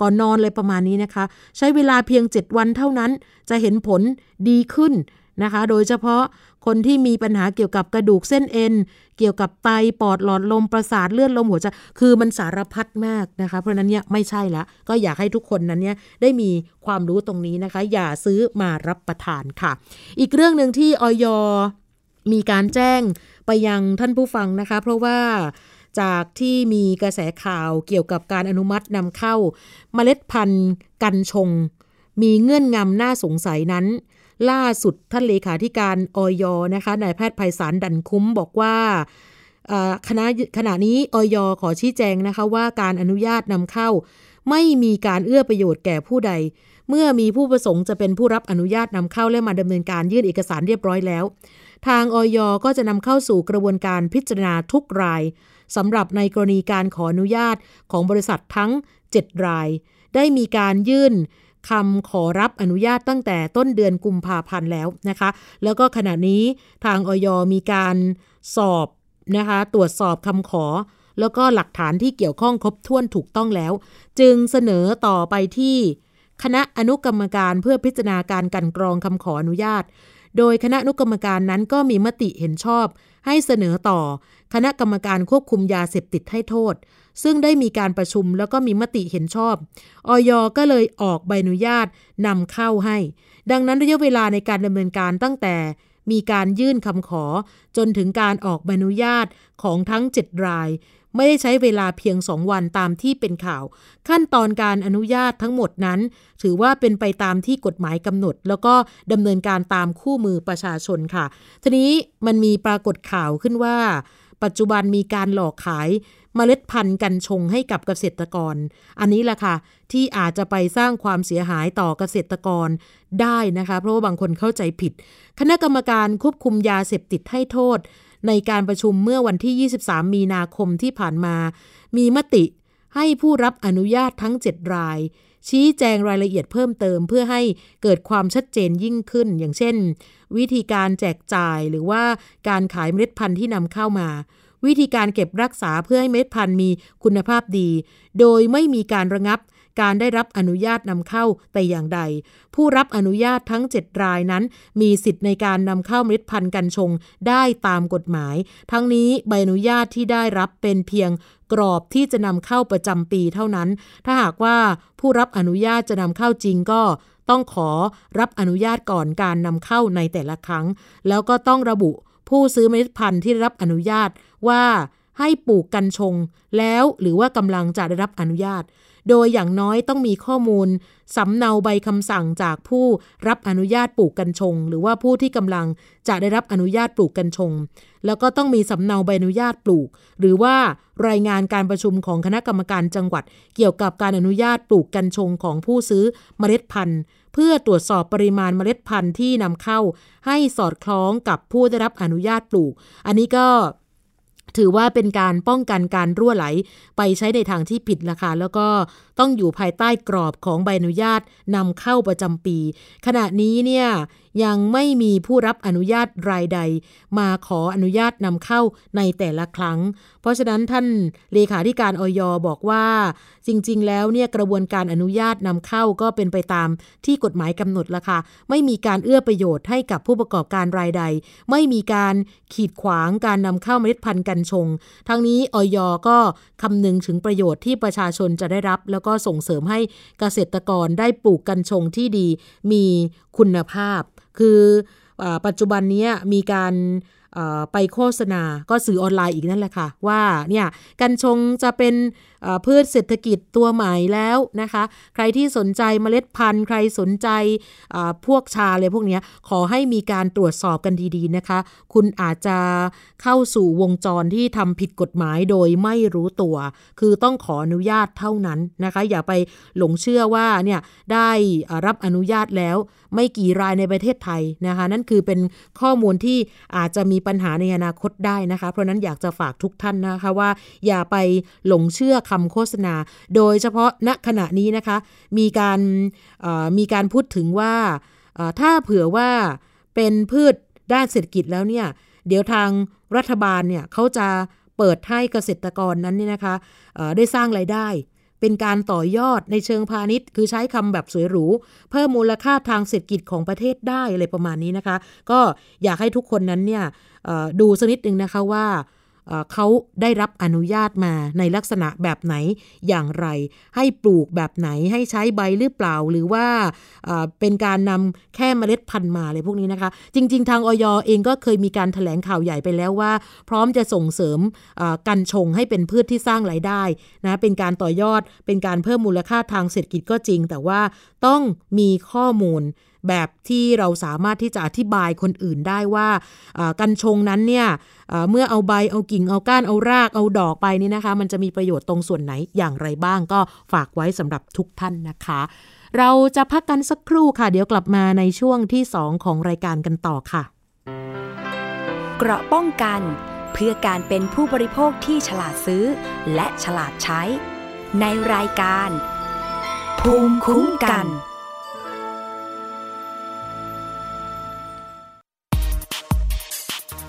ก่อนนอนเลยประมาณนี้นะคะใช้เวลาเพียง7วันเท่านั้นจะเห็นผลดีขึ้นนะคะโดยเฉพาะคนที่มีปัญหาเกี่ยวกับกระดูกเส้นเอ็นเกี่ยวกับไตปอดหลอดลมประสาทเลือดลมหัวใจคือมันสารพัดมากนะคะเพราะนั้นเนี่ยไม่ใช่ละก็อยากให้ทุกคนนั้นเนี่ยได้มีความรู้ตรงนี้นะคะอย่าซื้อมารับประทานค่ะอีกเรื่องนึงที่อย.มีการแจ้งไปยังท่านผู้ฟังนะคะเพราะว่าจากที่มีกระแสข่าวเกี่ยวกับการอนุมัตินำเข้าเมล็ดพันธุ์กัญชงมีเงื่อนงำน่าสงสัยนั้นล่าสุดท่านเลขาธิการอย.นะคะนายแพทย์ไพศาลดันคุ้มบอกว่าขณะนี้อย.ขอชี้แจงนะคะว่าการอนุญาตนำเข้าไม่มีการเอื้อประโยชน์แก่ผู้ใดเมื่อมีผู้ประสงค์จะเป็นผู้รับอนุญาตนำเข้าและมาดำเนินการยื่นเอกสารเรียบร้อยแล้วทางอย.ก็จะนำเข้าสู่กระบวนการพิจารณาทุกรายสำหรับในกรณีการขออนุญาตของบริษัททั้ง7รายได้มีการยื่นคำขอรับอนุญาตตั้งแต่ต้นเดือนกุมภาพันธ์แล้วนะคะแล้วก็ขณะนี้ทางอย.มีการสอบนะคะตรวจสอบคำขอแล้วก็หลักฐานที่เกี่ยวข้องครบถ้วนถูกต้องแล้วจึงเสนอต่อไปที่คณะอนุกรรมการเพื่อพิจารณาการกลั่นกรองคำขออนุญาตโดยคณะอนุกรรมการนั้นก็มีมติเห็นชอบให้เสนอต่อคณะกรรมการควบคุมยาเสพติดให้โทษซึ่งได้มีการประชุมแล้วก็มีมติเห็นชอบอย.ก็เลยออกใบอนุญาตนำเข้าให้ดังนั้นระยะเวลาในการดำเนินการตั้งแต่มีการยื่นคำขอจนถึงการออกใบอนุญาตของทั้ง7รายไม่ได้ใช้เวลาเพียง2วันตามที่เป็นข่าวขั้นตอนการอนุญาตทั้งหมดนั้นถือว่าเป็นไปตามที่กฎหมายกำหนดแล้วก็ดำเนินการตามคู่มือประชาชนค่ะทีนี้มันมีปรากฏข่าวขึ้นว่าปัจจุบันมีการหลอกขายเมล็ดพันธุ์กัญชงให้กับเกษตรกรอันนี้แหละค่ะที่อาจจะไปสร้างความเสียหายต่อเกษตรกรได้นะคะเพราะว่าบางคนเข้าใจผิดคณะกรรมการควบคุมยาเสพติดให้โทษในการประชุมเมื่อวันที่23มีนาคมที่ผ่านมามีมติให้ผู้รับอนุญาตทั้ง7รายชี้แจงรายละเอียดเพิ่มเติมเพื่อให้เกิดความชัดเจนยิ่งขึ้นอย่างเช่นวิธีการแจกจ่ายหรือว่าการขายเมล็ดพันธุ์ที่นำเข้ามาวิธีการเก็บรักษาเพื่อให้เมล็ดพันธุ์มีคุณภาพดีโดยไม่มีการระงับ การได้รับอนุญาตนำเข้าแต่อย่างใดผู้รับอนุญาตทั้ง7รายนั้นมีสิทธิ์ในการนำเข้าเมล็ดพันธุ์กัญชงได้ตามกฎหมายทั้งนี้ใบอนุญาตที่ได้รับเป็นเพียงกรอบที่จะนำเข้าประจำปีเท่านั้นถ้าหากว่าผู้รับอนุญาตจะนำเข้าจริงก็ต้องขอรับอนุญาตก่อนการนำเข้าในแต่ละครั้งแล้วก็ต้องระบุผู้ซื้อเมล็ดพันธุ์ที่ได้รับอนุญาตว่าให้ปลูกกัญชงแล้วหรือว่ากำลังจะได้รับอนุญาตโดยอย่างน้อยต้องมีข้อมูลสำเนาใบคำสั่งจากผู้รับอนุญาตปลูกกัญชงหรือว่าผู้ที่กำลังจะได้รับอนุญาตปลูกกัญชงแล้วก็ต้องมีสำเนาใบอนุญาตปลูกหรือว่ารายงานการประชุมของคณะกรรมการจังหวัดเกี่ยวกับการอนุญาตปลูกกัญชงของผู้ซื้อเมล็ดพันธุ์เพื่อตรวจสอบปริมาณเมล็ดพันธุ์ที่นำเข้าให้สอดคล้องกับผู้ได้รับอนุญาตปลูกอันนี้ก็ถือว่าเป็นการป้องกันการรั่วไหลไปใช้ในทางที่ผิดราคาแล้วก็ต้องอยู่ภายใต้กรอบของใบอนุญาตนำเข้าประจำปีขณะนี้เนี่ยยังไม่มีผู้รับอนุญาตรายใดมาขออนุญาตนำเข้าในแต่ละครั้งเพราะฉะนั้นท่านเลขาธิการอย.บอกว่าจริงๆแล้วเนี่ยกระบวนการอนุญาตนำเข้าก็เป็นไปตามที่กฎหมายกำหนดราคาไม่มีการเอื้อประโยชน์ให้กับผู้ประกอบการรายใดไม่มีการขีดขวางการนำเข้าเมล็ดพันธุ์กัญชงทั้งนี้อย.ก็คำนึงถึงประโยชน์ที่ประชาชนจะได้รับแล้วก็ส่งเสริมให้เกษตรกรได้ปลูกกัญชงที่ดีมีคุณภาพคือปัจจุบันนี้มีการไปโฆษณาก็สื่อออนไลน์อีกนั่นแหละค่ะว่าเนี่ยกัญชงจะเป็นพืชเศรษฐกิจตัวใหม่แล้วนะคะใครที่สนใจเมล็ดพันธุ์ใครสนใจพวกชาอะไรพวกนี้ขอให้มีการตรวจสอบกันดีๆนะคะคุณอาจจะเข้าสู่วงจรที่ทำผิดกฎหมายโดยไม่รู้ตัวคือต้องขออนุญาตเท่านั้นนะคะอย่าไปหลงเชื่อว่าเนี่ยได้รับอนุญาตแล้วไม่กี่รายในประเทศไทยนะคะนั่นคือเป็นข้อมูลที่อาจจะมีปัญหาในอนาคตได้นะคะเพราะนั้นอยากจะฝากทุกท่านนะคะว่าอย่าไปหลงเชื่อคำโฆษณาโดยเฉพาะณขณะนี้นะคะมีการพูดถึงว่าถ้าเผื่อว่าเป็นพืชด้านเศรษฐกิจแล้วเนี่ยเดี๋ยวทางรัฐบาลเนี่ยเขาจะเปิดให้เกษตรกรนั้นเนี่ยนะคะได้สร้างรายได้เป็นการต่อยอดในเชิงพาณิชย์คือใช้คำแบบสวยหรูเพิ่มมูลค่าทางเศรษฐกิจของประเทศได้อะไรประมาณนี้นะคะก็อยากให้ทุกคนนั้นเนี่ยดูสักนิดนึงนะคะว่าเขาได้รับอนุญาตมาในลักษณะแบบไหนอย่างไรให้ปลูกแบบไหนให้ใช้ใบหรือเปล่าหรือว่าเป็นการนำแค่เมล็ดพันธุ์มาอะไรพวกนี้นะคะจริงๆทางอย.เองก็เคยมีการแถลงข่าวใหญ่ไปแล้วว่าพร้อมจะส่งเสริมกัญชงให้เป็นพืชที่สร้างรายได้นะเป็นการต่อยอดเป็นการเพิ่มมูลค่าทางเศรษฐกิจก็จริงแต่ว่าต้องมีข้อมูลแบบที่เราสามารถที่จะอธิบายคนอื่นได้ว่ากัญชงนั้นเนี่ยเมื่อเอาใบเอากิ่งเอาก้านเอารากเอาดอกไปนี่นะคะมันจะมีประโยชน์ตรงส่วนไหนอย่างไรบ้างก็ฝากไว้สำหรับทุกท่านนะคะเราจะพักกันสักครู่ค่ะเดี๋ยวกลับมาในช่วงที่2ของรายการกันต่อค่ะเกราะป้องกันเพื่อการเป็นผู้บริโภคที่ฉลาดซื้อและฉลาดใช้ในรายการภูมิคุ้มกันเ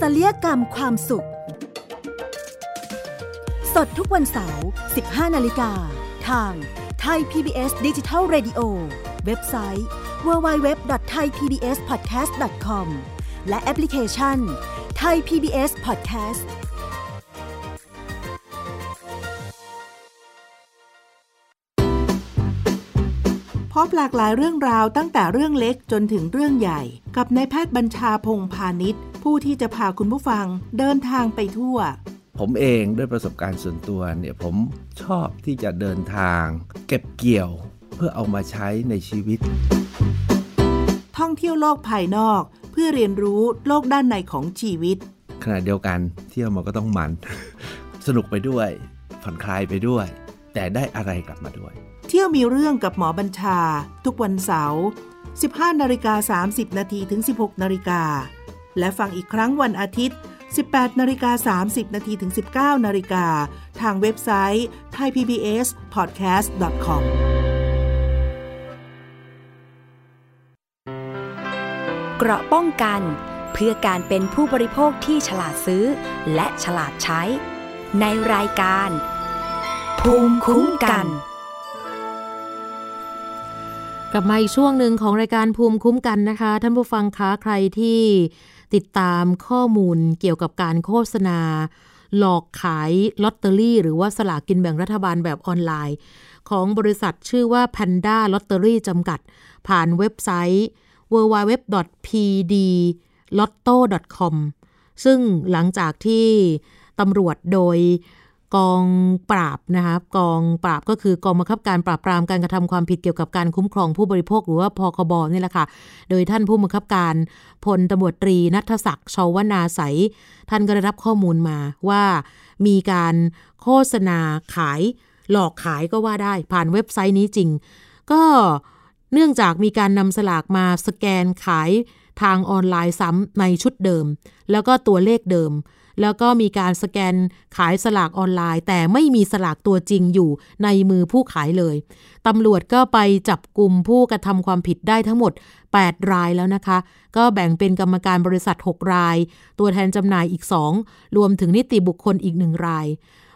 ศัลยกรรมความสุขสดทุกวันเสาร์ 15:00 น.ทาง Thai PBS Digital Radio เว็บไซต์ www.thaipbspodcast.com และแอปพลิเคชัน Thai PBS Podcast บหลากหลายเรื่องราวตั้งแต่เรื่องเล็กจนถึงเรื่องใหญ่กับนายแพทย์บัญชาพงษ์พานิชผู้ที่จะพาคุณผู้ฟังเดินทางไปทั่วผมเองด้วยประสบการณ์ส่วนตัวเนี่ยผมชอบที่จะเดินทางเก็บเกี่ยวเพื่อเอามาใช้ในชีวิตท่องเที่ยวโลกภายนอกเพื่อเรียนรู้โลกด้านในของชีวิตขณะเดียวกันเที่ยวมันก็ต้องมัน สนุกไปด้วยผ่อนคลายไปด้วยแต่ได้อะไรกลับมาด้วยเที่ยวมีเรื่องกับหมอบัญชาทุกวันเสาร์ 15:30 นถึง 16:00 นและฟังอีกครั้งวันอาทิตย์ 18:30 นถึง 19:00 นทางเว็บไซต์ thaipbspodcast.comเกราะป้องกันเพื่อการเป็นผู้บริโภคที่ฉลาดซื้อและฉลาดใช้ในรายการภูมิคุ้มกันกลับมาอีกช่วงหนึ่งของรายการภูมิคุ้มกันนะคะท่านผู้ฟังคะใครที่ติดตามข้อมูลเกี่ยวกับการโฆษณาหลอกขายลอตเตอรี่หรือว่าสลากกินแบ่งรัฐบาลแบบออนไลน์ของบริษัทชื่อว่า Panda Lottery จำกัดผ่านเว็บไซต์ www.pdlotto.com ซึ่งหลังจากที่ตำรวจโดยกองปราบนะคะกองปราบก็คือกองบังคับการปราบปรามการกระทำความผิดเกี่ยวกับการคุ้มครองผู้บริโภคหรือว่าพคบนี่แหละค่ะโดยท่านผู้บังคับการพลตำรวจตรีณัฐศักดิ์ชวนาไสยท่านก็ได้รับข้อมูลมาว่ามีการโฆษณาขายหลอกขายก็ว่าได้ผ่านเว็บไซต์นี้จริงก็เนื่องจากมีการนำสลากมาสแกนขายทางออนไลน์ซ้ำในชุดเดิมแล้วก็ตัวเลขเดิมแล้วก็มีการสแกนขายสลากออนไลน์แต่ไม่มีสลากตัวจริงอยู่ในมือผู้ขายเลยตำรวจก็ไปจับกุมผู้กระทำความผิดได้ทั้งหมด8รายแล้วนะคะก็แบ่งเป็นกรรมการบริษัท6รายตัวแทนจำหน่ายอีก2รวมถึงนิติบุคคลอีก1ราย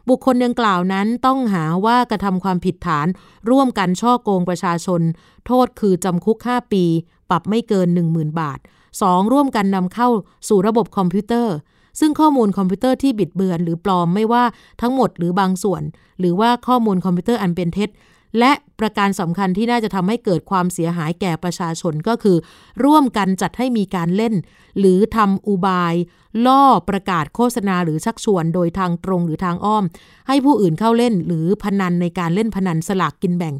บุคคลดังกล่าวนั้นต้องหาว่ากระทำความผิดฐานร่วมกันฉ้อโกงประชาชนโทษคือจำคุก5ปีปรับไม่เกิน 10,000 บาท2ร่วมกันนำเข้าสู่ระบบคอมพิวเตอร์ซึ่งข้อมูลคอมพิวเตอร์ที่บิดเบือนหรือปลอมไม่ว่าทั้งหมดหรือบางส่วนหรือว่าข้อมูลคอมพิวเตอร์อันเป็นเท็จและประการสำคัญที่น่าจะทำให้เกิดความเสียหายแก่ประชาชนก็คือร่วมกันจัดให้มีการเล่นหรือทำอุบายล่อประกาศโฆษณาหรือชักชวนโดยทางตรงหรือทางอ้อมให้ผู้อื่นเข้าเล่นหรือพนันในการเล่นพนันสลากกินแบ่ง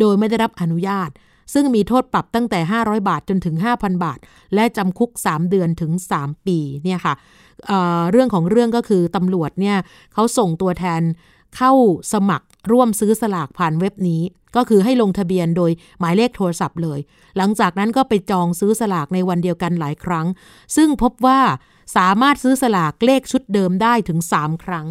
โดยไม่ได้รับอนุญาตซึ่งมีโทษปรับตั้งแต่500บาทจนถึง 5,000 บาทและจำคุก3เดือนถึง3ปีเนี่ยค่ะเรื่องของเรื่องก็คือตำรวจเนี่ยเขาส่งตัวแทนเข้าสมัครร่วมซื้อสลากผ่านเว็บนี้ก็คือให้ลงทะเบียนโดยหมายเลขโทรศัพท์เลยหลังจากนั้นก็ไปจองซื้อสลากในวันเดียวกันหลายครั้งซึ่งพบว่าสามารถซื้อสลากเลขชุดเดิมได้ถึง3ครั้ง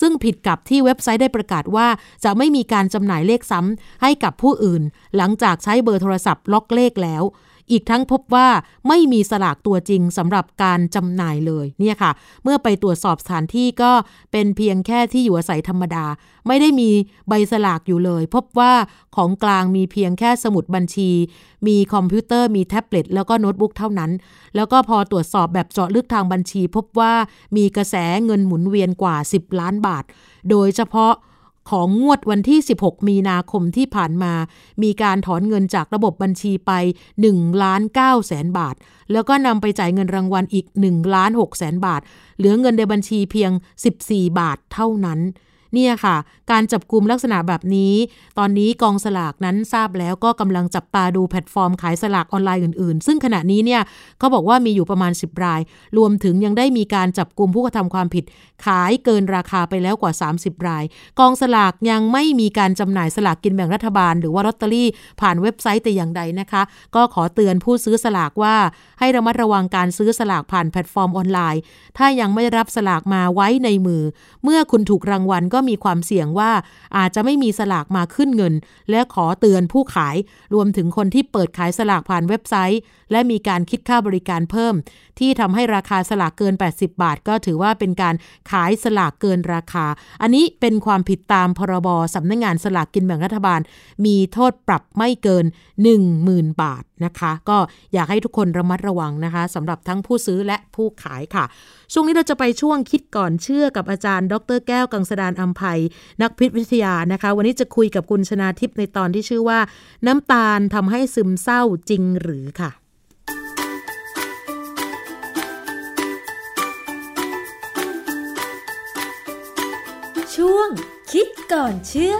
ซึ่งผิดกับที่เว็บไซต์ได้ประกาศว่าจะไม่มีการจำหน่ายเลขซ้ำให้กับผู้อื่นหลังจากใช้เบอร์โทรศัพท์ล็อกเลขแล้วอีกทั้งพบว่าไม่มีสลากตัวจริงสำหรับการจำหน่ายเลยเนี่ยค่ะเมื่อไปตรวจสอบสถานที่ก็เป็นเพียงแค่ที่อยู่อาศัยธรรมดาไม่ได้มีใบสลากอยู่เลยพบว่าของกลางมีเพียงแค่สมุดบัญชีมีคอมพิวเตอร์มีแท็บเล็ตแล้วก็โน้ตบุ๊กเท่านั้นแล้วก็พอตรวจสอบแบบเจาะลึกทางบัญชีพบว่ามีกระแสเงินหมุนเวียนกว่า10ล้านบาทโดยเฉพาะของงวดวันที่16มีนาคมที่ผ่านมามีการถอนเงินจากระบบบัญชีไป 1,900,000 บาทแล้วก็นำไปจ่ายเงินรางวัลอีก 1,600,000 บาทเหลือเงินในบัญชีเพียง14บาทเท่านั้นเนี่ยค่ะการจับกุมลักษณะแบบนี้ตอนนี้กองสลากนั้นทราบแล้วก็กำลังจับตาดูแพลตฟอร์มขายสลากออนไลน์อื่นๆซึ่งขณะนี้เนี่ยเขาบอกว่ามีอยู่ประมาณ10รายรวมถึงยังได้มีการจับกุมผู้กระทำความผิดขายเกินราคาไปแล้วกว่า30รายกองสลากยังไม่มีการจำหน่ายสลากกินแบ่งรัฐบาลหรือว่าลอตเตอรี่ผ่านเว็บไซต์แต่อย่างใดนะคะก็ขอเตือนผู้ซื้อสลากว่าให้ระมัดระวังการซื้อสลากผ่านแพลตฟอร์มออนไลน์ถ้ายังไม่รับสลากมาไว้ในมือเมื่อคุณถูกรางวัลก็มีความเสี่ยงว่าอาจจะไม่มีสลากมาขึ้นเงินและขอเตือนผู้ขายรวมถึงคนที่เปิดขายสลากผ่านเว็บไซต์และมีการคิดค่าบริการเพิ่มที่ทำให้ราคาสลากเกิน80บาทก็ถือว่าเป็นการขายสลากเกินราคาอันนี้เป็นความผิดตามพรบสำนักงานสลากกินแบ่งรัฐบาลมีโทษปรับไม่เกิน 10,000 บาทนะคะก็อยากให้ทุกคนระมัดระวังนะคะสำหรับทั้งผู้ซื้อและผู้ขายค่ะ ช่วงนี้เราจะไปช่วงคิดก่อนเชื่อกับอาจารย์ดร.แก้วกังสดาลอำไพนักพิษวิทยานะคะวันนี้จะคุยกับคุณชนาทิพย์ในตอนที่ชื่อว่าน้ำตาลทำให้ซึมเศร้าจริงหรือค่ะช่วงคิดก่อนเชื่อ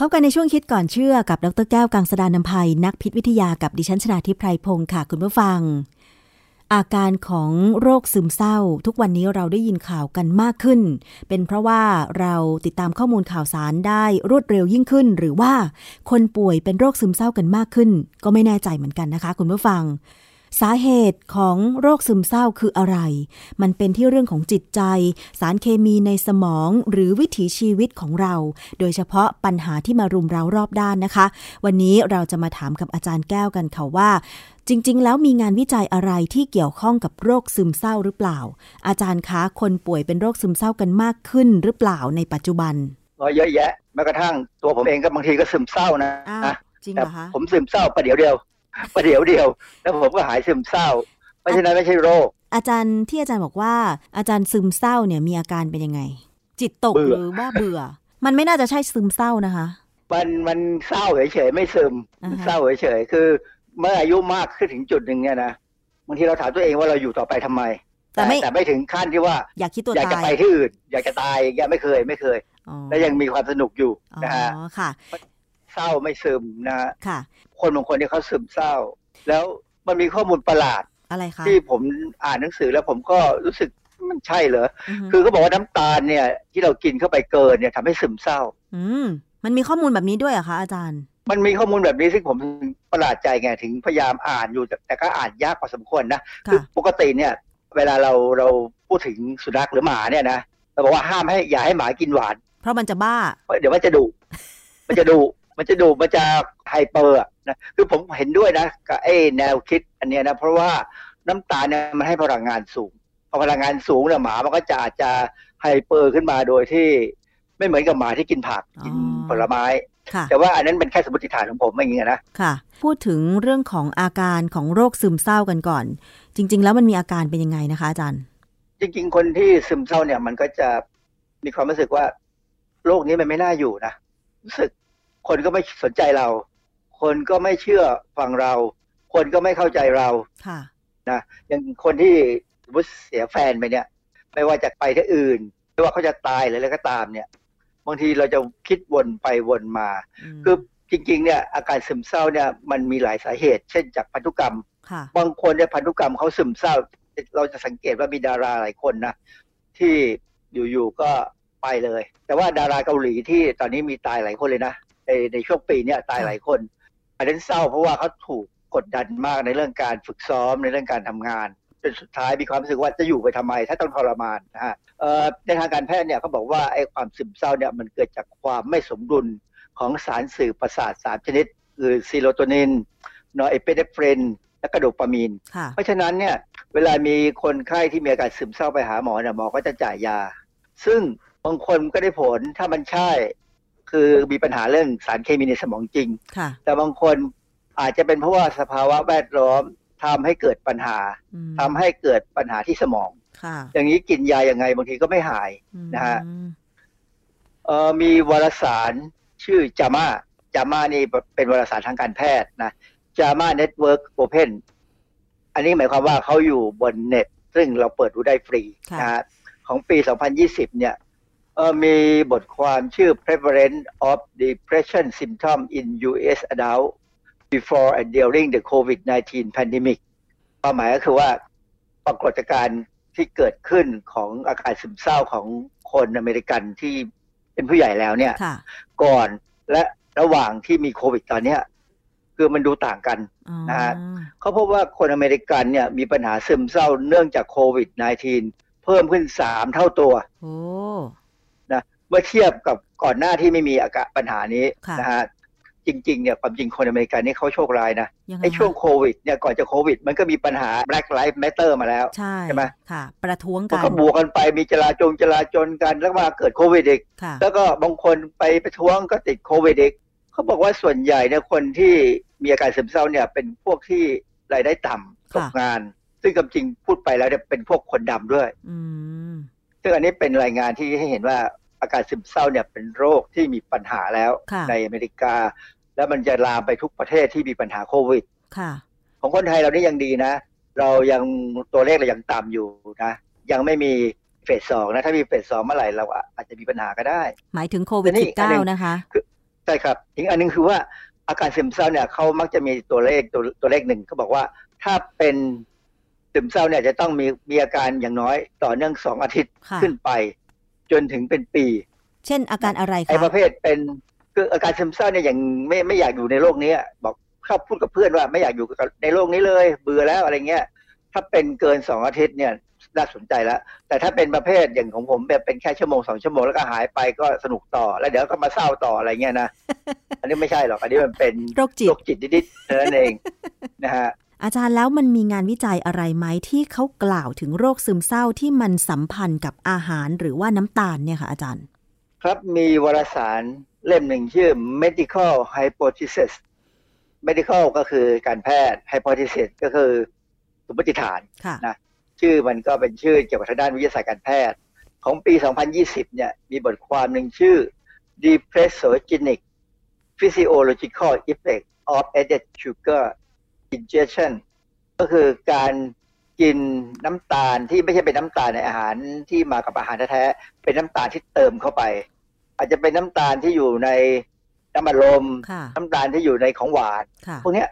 พบกันในช่วงคิดก่อนเชื่อกับดร.แก้วกังสดาลอำไพนักพิษวิทยากับดิฉันชนาทิพย์ไพรพงศ์ค่ะคุณผู้ฟังอาการของโรคซึมเศร้าทุกวันนี้เราได้ยินข่าวกันมากขึ้นเป็นเพราะว่าเราติดตามข้อมูลข่าวสารได้รวดเร็วยิ่งขึ้นหรือว่าคนป่วยเป็นโรคซึมเศร้ากันมากขึ้นก็ไม่แน่ใจเหมือนกันนะคะคุณผู้ฟังสาเหตุของโรคซึมเศร้าคืออะไรมันเป็นที่เรื่องของจิตใจสารเคมีในสมองหรือวิถีชีวิตของเราโดยเฉพาะปัญหาที่มารุมเร้ารอบด้านนะคะวันนี้เราจะมาถามกับอาจารย์แก้วกันค่ะว่าจริงๆแล้วมีงานวิจัยอะไรที่เกี่ยวข้องกับโรคซึมเศร้าหรือเปล่าอาจารย์คะคนป่วยเป็นโรคซึมเศร้ากันมากขึ้นหรือเปล่าในปัจจุบันเยอะแยะแม้กระทั่งตัวผมเองก็บางทีก็ซึมเศร้านะจริงเหรอคะผมซึมเศร้าประเดี๋ยวเดียวแล้วผมก็หายซึมเศร้าไม่ใช่นะไม่ใช่โรคอาจารย์ที่อาจารย์บอกว่าอาจารย์ซึมเศร้าเนี่ยมีอาการเป็นยังไงจิตตกหรือว่าเบื่อมันไม่น่าจะใช่ซึมเศร้านะคะมันเศร้าเฉยๆไม่ซึมเศร้าเฉยๆคือเมื่ออายุมากขึ้นถึงจุดหนึ่งเนี่ยนะบางทีเราถามตัวเองว่าเราอยู่ต่อไปทำไมแต่ไม่ถึงขั้นที่ว่าอยากคิดตัวตายอยากจะไปที่อื่นอยากจะตายอย่างเงี้ยไม่เคยและยังมีความสนุกอยู่นะฮะเศร้าไม่ซึมนะค่ะคนบางคนเนี่ยเขาซึมเศร้าแล้วมันมีข้อมูลประหลาดอะไรคะที่ผมอ่านหนังสือแล้วผมก็รู้สึกมันใช่เหรอคือเขาบอกว่าน้ำตาลเนี่ยที่เรากินเข้าไปเกินเนี่ยทำให้ซึมเศร้ามันมีข้อมูลแบบนี้ด้วยเหรอคะอาจารย์มันมีข้อมูลแบบนี้ซึ่งผมประหลาดใจไงถึงพยายามอ่านอยู่แต่ก็อ่านยากพอสมควรนะคือปกติเนี่ยเวลาเราพูดถึงสุนัขหรือหมาเนี่ยนะเราบอกว่าห้ามให้อย่าให้หมากินหวานเพราะมันจะบ้าเดี๋ยวมันจะดุมันจะไฮเปอร์นะคือผมเห็นด้วยนะกับไอ้แนวคิดอันเนี้ยนะเพราะว่าน้ำตาลเนี่ยมันให้พลังงานสูงพอพลังงานสูงเนี่ยหมามันก็จะอาจจะไฮเปอร์ขึ้นมาโดยที่ไม่เหมือนกับหมาที่กินผักกินผลไม้แต่ว่าอันนั้นเป็นแค่สมมติฐานของผมไม่อย่างเงี้ยนะค่ะพูดถึงเรื่องของอาการของโรคซึมเศร้ากันก่อนจริงๆแล้วมันมีอาการเป็นยังไงนะคะอาจารย์จริงๆคนที่ซึมเศร้าเนี่ยมันก็จะมีความรู้สึกว่าโลกนี้มันไม่น่าอยู่นะรู้สึกคนก็ไม่สนใจเราคนก็ไม่เชื่อฟังเราคนก็ไม่เข้าใจเราค่ะนะอย่างคนที่สมมติเสียแฟนไปเนี่ยไม่ว่าจะไปที่อื่นไม่ว่าเขาจะตายหรืออะไรก็ตามเนี่ยบางทีเราจะคิดวนไปวนมาคือจริงๆเนี่ยอาการซึมเศร้าเนี่ยมันมีหลายสาเหตุเช่นจากพันธุกรรมบางคนเนี่ยพันธุกรรมเขาซึมเศร้าเราจะสังเกตว่ามีดาราหลายคนนะที่อยู่ๆก็ไปเลยแต่ว่าดาราเกาหลีที่ตอนนี้มีตายหลายคนเลยนะในช่วงปีนี้ตายหลายคนอันนั้นเศร้าเพราะว่าเขาถูกกดดันมากในเรื่องการฝึกซ้อมในเรื่องการทำงานจนสุดท้ายมีความรู้สึกว่าจะอยู่ไปทำไมถ้าต้องทรมานนะฮะในทางการแพทย์เนี่ยเขาบอกว่าไอ้ความซึมเศร้าเนี่ยมันเกิดจากความไม่สมดุลของสารสื่อประสาท3ชนิดคือซีโรโทนินนอร์เอพิเนฟรินและโดปามีนเพราะฉะนั้นเนี่ยเวลามีคนไข้ที่มีอาการซึมเศร้าไปหาหมอเนี่ยหมอก็จะจ่ายยาซึ่งบางคนก็ได้ผลถ้ามันใช่คือมีปัญหาเรื่องสารเคมีในสมองจริงแต่บางคนอาจจะเป็นเพราะว่าสภาวะแวดล้อมทำให้เกิดปัญหาทำให้เกิดปัญหาที่สมองอย่างนี้กินยาอย่างไงบางทีก็ไม่หายนะฮะมีวารสารชื่อจาม่านี่เป็นวารสารทางการแพทย์นะจาม่าเน็ตเวิร์กโอเพนอันนี้หมายความว่าเขาอยู่บนเน็ตซึ่งเราเปิดดูได้ฟรีนะฮะของปี 2020 เนี่ยมีบทความชื่อ Prevalence of Depression Symptoms in U.S. Adults Before and During the COVID-19 Pandemic ความหมายก็คือว่าปรากฏการณ์ที่เกิดขึ้นของอาการซึมเศร้าของคนอเมริกันที่เป็นผู้ใหญ่แล้วเนี่ยก่อนและระหว่างที่มีโควิดตอนนี้คือมันดูต่างกันนะฮะเขาพบว่าคนอเมริกันเนี่ยมีปัญหาซึมเศร้าเนื่องจากโควิด -19 เพิ่มขึ้น3เท่าตัวนะเมื่อเทียบกับก่อนหน้าที่ไม่มีอาการปัญหานี้นะฮะจริงๆเนี่ยความจริงคนอเมริกันนี่เขาโชคร้ายนะไอ้ช่วงโควิดเนี่ยก่อนจะโควิดมันก็มีปัญหา Black Lives Matter มาแล้วใช่ไหมค่ะประท้วงกันก็บวกกันไปมีจลาจลกันแล้วมาเกิดโควิดอีกแล้วก็บางคนไปประท้วงก็ติดโควิดอีก เขาบอกว่าส่วนใหญ่เนี่ยคนที่มีอาการซึมเศร้าเนี่ยเป็นพวกที่รายได้ต่ำตกงานซึ่งความจริงพูดไปแล้วเนี่ยเป็นพวกคนดำด้วยซึ่งอันนี้เป็นรายงานที่ให้เห็นว่าอาการซึมเศร้าเนี่ยเป็นโรคที่มีปัญหาแล้วในอเมริกาแล้วมันจะลามไปทุกประเทศที่มีปัญหาโควิดของคนไทยเรานี่ยังดีนะเรายังตัวเลขเรายังต่ำอยู่นะยังไม่มีเฟสสองนะถ้ามีเฟสสองเมื่อไหร่เราอาจจะมีปัญหาก็ได้หมายถึงโควิด -19 นะคะใช่ครับอีกอันนึงคือว่าอาการซึมเศร้าเนี่ยเขามักจะมีตัวเลขหนึ่งเขาบอกว่าถ้าเป็นซึมเศร้าเนี่ยจะต้องมีอาการอย่างน้อยต่อเนื่อง2อาทิตย์ขึ้นไปจนถึงเป็นปีเช่นอาการอะไรคะไอ้ประเภทเป็นคืออาการซึมเศร้าเนี่ยอย่างไม่อยากอยู่ในโลกนี้บอกชอบพูดกับเพื่อนว่าไม่อยากอยู่ในโลกนี้เลยเบื่อแล้วอะไรเงี้ยถ้าเป็นเกิน2อาทิตย์เนี่ยน่าสนใจแล้วแต่ถ้าเป็นประเภทอย่างของผมแบบเป็นแค่ชั่วโมง2ชั่วโมงแล้วก็หายไปก็สนุกต่อแล้วเดี๋ยวก็มาเศร้าต่ออะไรเงี้ยนะอันนี้ไม่ใช่หรอกอันนี้มันเป็นโรคจิตนิดๆนั่นเองนะฮะอาจารย์แล้วมันมีงานวิจัยอะไรไหมที่เขากล่าวถึงโรคซึมเศร้าที่มันสัมพันธ์กับอาหารหรือว่าน้ำตาลเนี่ยค่ะอาจารย์ครับมีวารสารเล่มหนึ่งชื่อ medical hypothesis medical ก็คือการแพทย์ hypothesis ก็คือสมมติฐานนะชื่อมันก็เป็นชื่อเกี่ยวกับทางด้านวิทยาศาสตร์การแพทย์ของปี 2020 เนี่ยมีบทความหนึ่งชื่อ depressogenic physiological effect of added sugar ingestion ก็คือการกินน้ำตาลที่ไม่ใช่เป็นน้ำตาลในอาหารที่มากับอาหารแท้ๆเป็นน้ำตาลที่เติมเข้าไปอาจจะเป็นน้ำตาลที่อยู่ในน้ำอัดลมน้ำตาลที่อยู่ในของหวานพวกนี้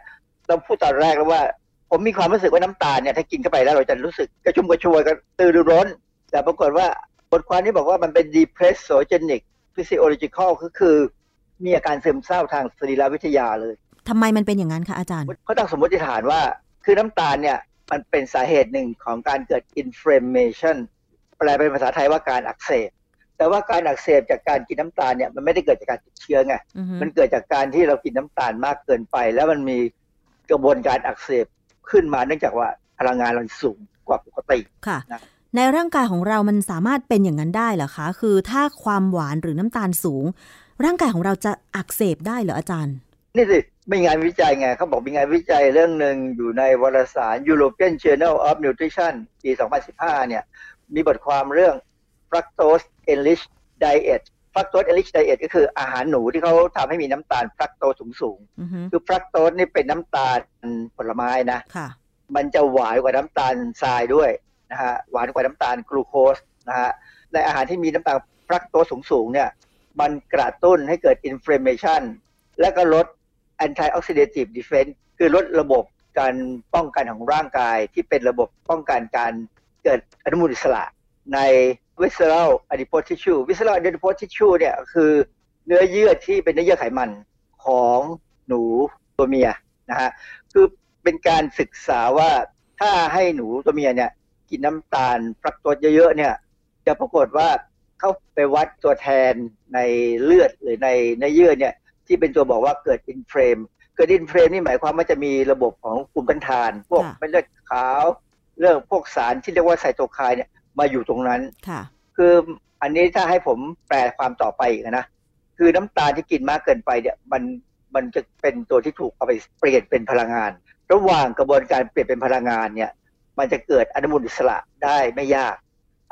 เราพูดตอนแรกแล้วว่าผมมีความรู้สึกว่าน้ำตาลเนี่ยถ้ากินเข้าไปแล้วเราจะรู้สึกกระชุ่มกระชวยกระตือรือร้นแต่ปรากฏว่าบทความนี้บอกว่ามันเป็น depressogenic physiological ก็คือมีอาการซึมเศร้าทางสรีรวิทยาเลยทำไมมันเป็นอย่างนั้นคะอาจารย์เขาตั้งสมมติฐานว่าคือน้ำตาลเนี่ยมันเป็นสาเหตุหนึ่งของการเกิด inflammation แปลเป็นภาษาไทยว่าการอักเสบแต่ว่าการอักเสบจากการกินน้ำตาลเนี่ยมันไม่ได้เกิดจากการติดเชื้อไง มันเกิดจากการที่เรากินน้ำตาลมากเกินไปแล้วมันมีกระบวนการอักเสบขึ้นมาเนื่องจากว่าพลังงานเราสูงกว่าปกติค่ะนะในร่างกายของเรามันสามารถเป็นอย่างนั้นได้เหรอคะคือถ้าความหวานหรือน้ำตาลสูงร่างกายของเราจะอักเสบได้เหรออาจารย์นี่สิมีงานวิจัยไงเขาบอกมีงานวิจัยเรื่องหนึ่งอยู่ในวารสาร European Journal of Nutrition ปี 2015 เนี่ยมีบทความเรื่อง Fructose Enriched Diet Fructose Enriched Diet ก็คืออาหารหนูที่เขาทำให้มีน้ำตาลฟรักโตสสูงๆ คือฟรักโตสนี่เป็นน้ำตาลผลไม้นะมันจะหวานกว่าน้ำตาลทรายด้วยนะฮะหวานกว่าน้ำตาลกลูโคสนะฮะในอาหารที่มีน้ำตาลฟรักโตสสูงๆเนี่ยมันกระตุ้นให้เกิด inflammation และก็ลดantioxidant defense คือลดระบบการป้องกันของร่างกายที่เป็นระบบป้องกันการเกิดอนุมูลอิสระใน visceral adipose tissue visceral adipose tissue เนี่ยคือเนื้อเยื่อที่เป็นเนื้อเยื่อไขมันของหนูตัวเมียนะฮะคือเป็นการศึกษาว่าถ้าให้หนูตัวเมียเนี่ยกินน้ำตาลฟรักโตสเยอะๆเนี่ยจะปรากฏว่าเข้าไปวัดตัวแทนในเลือดหรือในเนื้อเยื่อเนี่ยที่เป็นตัวบอกว่าเกิด inflame นี่หมายความว่าจะมีระบบของกลุ่มต้านทานพวกเม็ดเลือดขาวเรื่องพวกสารที่เรียกว่าไซโตไคน์เนี่ยมาอยู่ตรงนั้นคืออันนี้ถ้าให้ผมแปลความต่อไปอีกนะคือน้ำตาลที่กินมากเกินไปเนี่ยมันจะเป็นตัวที่ถูกเอาไปเปลี่ยนเป็นพลังงานระหว่างกระบวนการเปลี่ยนเป็นพลังงานเนี่ยมันจะเกิดอนุมูลอิสระได้ไม่ยาก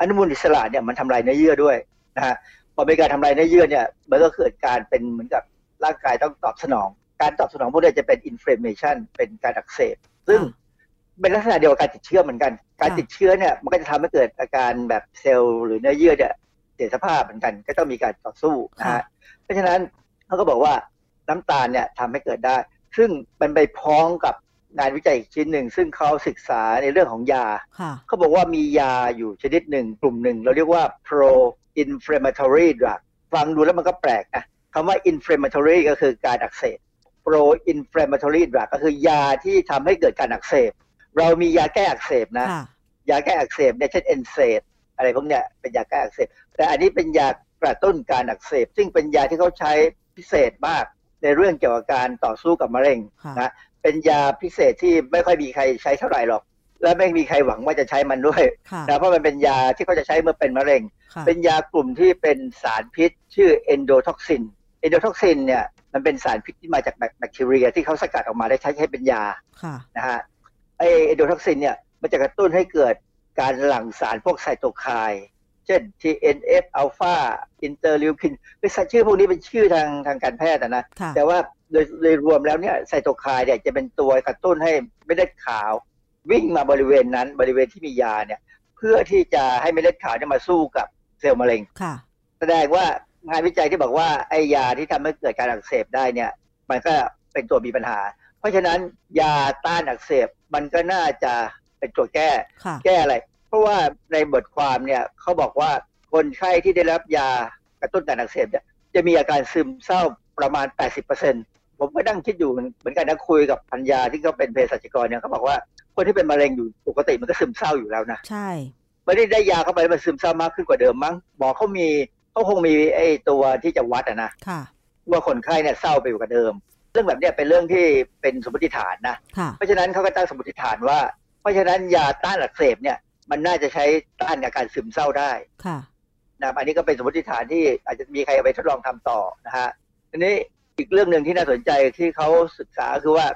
อนุมูลอิสระเนี่ยมันทำลายเนื้อเยื่อด้วยนะฮะพอเป็นการทำลายเนื้อเยื่อเนี่ยมันก็เกิดการเป็นเหมือนกับร่างกายต้องตอบสนองการตอบสนองพวกนี้จะเป็น inflammation เป็นการอักเสบซึ่งเป็นลักษณะเดียวกับการติดเชื้อเหมือนกันการติดเชื้อเนี่ยมันก็จะทำให้เกิดอาการแบบเซลล์หรือเนื้อเยื่อเนี่ยเสียสภาพเหมือนกันก็ต้องมีการต่อสู้นะฮะเพราะฉะนั้นเขาก็บอกว่าน้ำตาลเนี่ยทำให้เกิดได้ซึ่งมันไปพ้องกับงานวิจัยอีกชิ้นหนึ่งซึ่งเขาศึกษาในเรื่องของยาเขาบอกว่ามียาอยู่ชนิดหนึ่งกลุ่มหนึ่งเราเรียกว่า pro-inflammatory drug ฟังดูแล้วมันก็แปลกนะคำว่า inflammatory ก็คือการอักเสบ pro-inflammatory drug ก็คือยาที่ทำให้เกิดการอักเสบเรามียาแก้อักเสบนะยาแก้อักเสบเนี่ยเช่น NSAID อะไรพวกเนี้ยเป็นยาแก้อักเสบแต่อันนี้เป็นยากระตุ้นการอักเสบซึ่งเป็นยาที่เขาใช้พิเศษมากในเรื่องเกี่ยวกับการต่อสู้กับมะเร็งนะเป็นยาพิเศษที่ไม่ค่อยมีใครใช้เท่าไหร่หรอกและไม่มีใครหวังว่าจะใช้มันด้วยนะเพราะมันเป็นยาที่เขาจะใช้เมื่อเป็นมะเร็งเป็นยากลุ่มที่เป็นสารพิษชื่อเอนโดท็อกซินเนี่ย มันเป็นสารพิษที่มาจากแบคทีเรียที่เขาสกัดออกมาได้ใช้ให้เป็นยานะฮะไอโดทักซินเนี่ยมันจะกระตุ้นให้เกิดการหลั่งสารพวกไซโตไคน์เช่น TNF อัลฟาอินเตอร์ลิวคินเป็นชื่อพวกนี้เป็นชื่อทางการแพทย์นะแต่ว่าโดยรวมแล้วเนี่ยไซโตไคน์เนี่ยจะเป็นตัวกระตุ้นให้เม็ดเลือดขาววิ่งมาบริเวณนั้นบริเวณที่มียาเนี่ยเพื่อที่จะให้เม็ดเลือดขาวเนี่ยมาสู้กับเซลล์มะเร็งแสดงว่างานวิจัยที่บอกว่าไอ้ยาที่ทำให้เกิดการอักเสบได้เนี่ยมันก็เป็นตัวมีปัญหาเพราะฉะนั้นยาต้านอักเสบมันก็น่าจะเป็นตัวแก้อะไรเพราะว่าในบทความเนี่ยเขาบอกว่าคนไข้ที่ได้รับยากระตุ้นการอักเสบเนี่ยจะมีอาการซึมเศร้าประมาณ 80% ผมก็นั่งคิดอยู่เหมือนกันนะคุยกับพันยาที่เขาเป็นเภสัชกรเนี่ยเขาบอกว่าคนที่เป็นมะเร็งอยู่ปกติมันก็ซึมเศร้าอยู่แล้วนะใช่ไม่ได้ยาเข้าไปมันซึมเศร้ามากขึ้นกว่าเดิมมั้งหมอเขาคงมีไอ้ตัวที่จะวัดนะว่าคนไข้เนี่ยเศร้าไปอยู่กับเดิมเรื่องแบบนี้เป็นเรื่องที่เป็นสมมติฐานนะเพราะฉะนั้นเขาก็ตั้งสมมติฐานว่าเพราะฉะนั้นยาต้านอักเสบเนี่ยมันน่าจะใช้ต้านอาการซึมเศร้าได้นะอันนี้ก็เป็นสมมติฐานที่อาจจะมีใครเอาไปทดลองทำต่อนะฮะทีนี้อีกเรื่องหนึ่งที่น่าสนใจที่เขาศึกษาคือว่า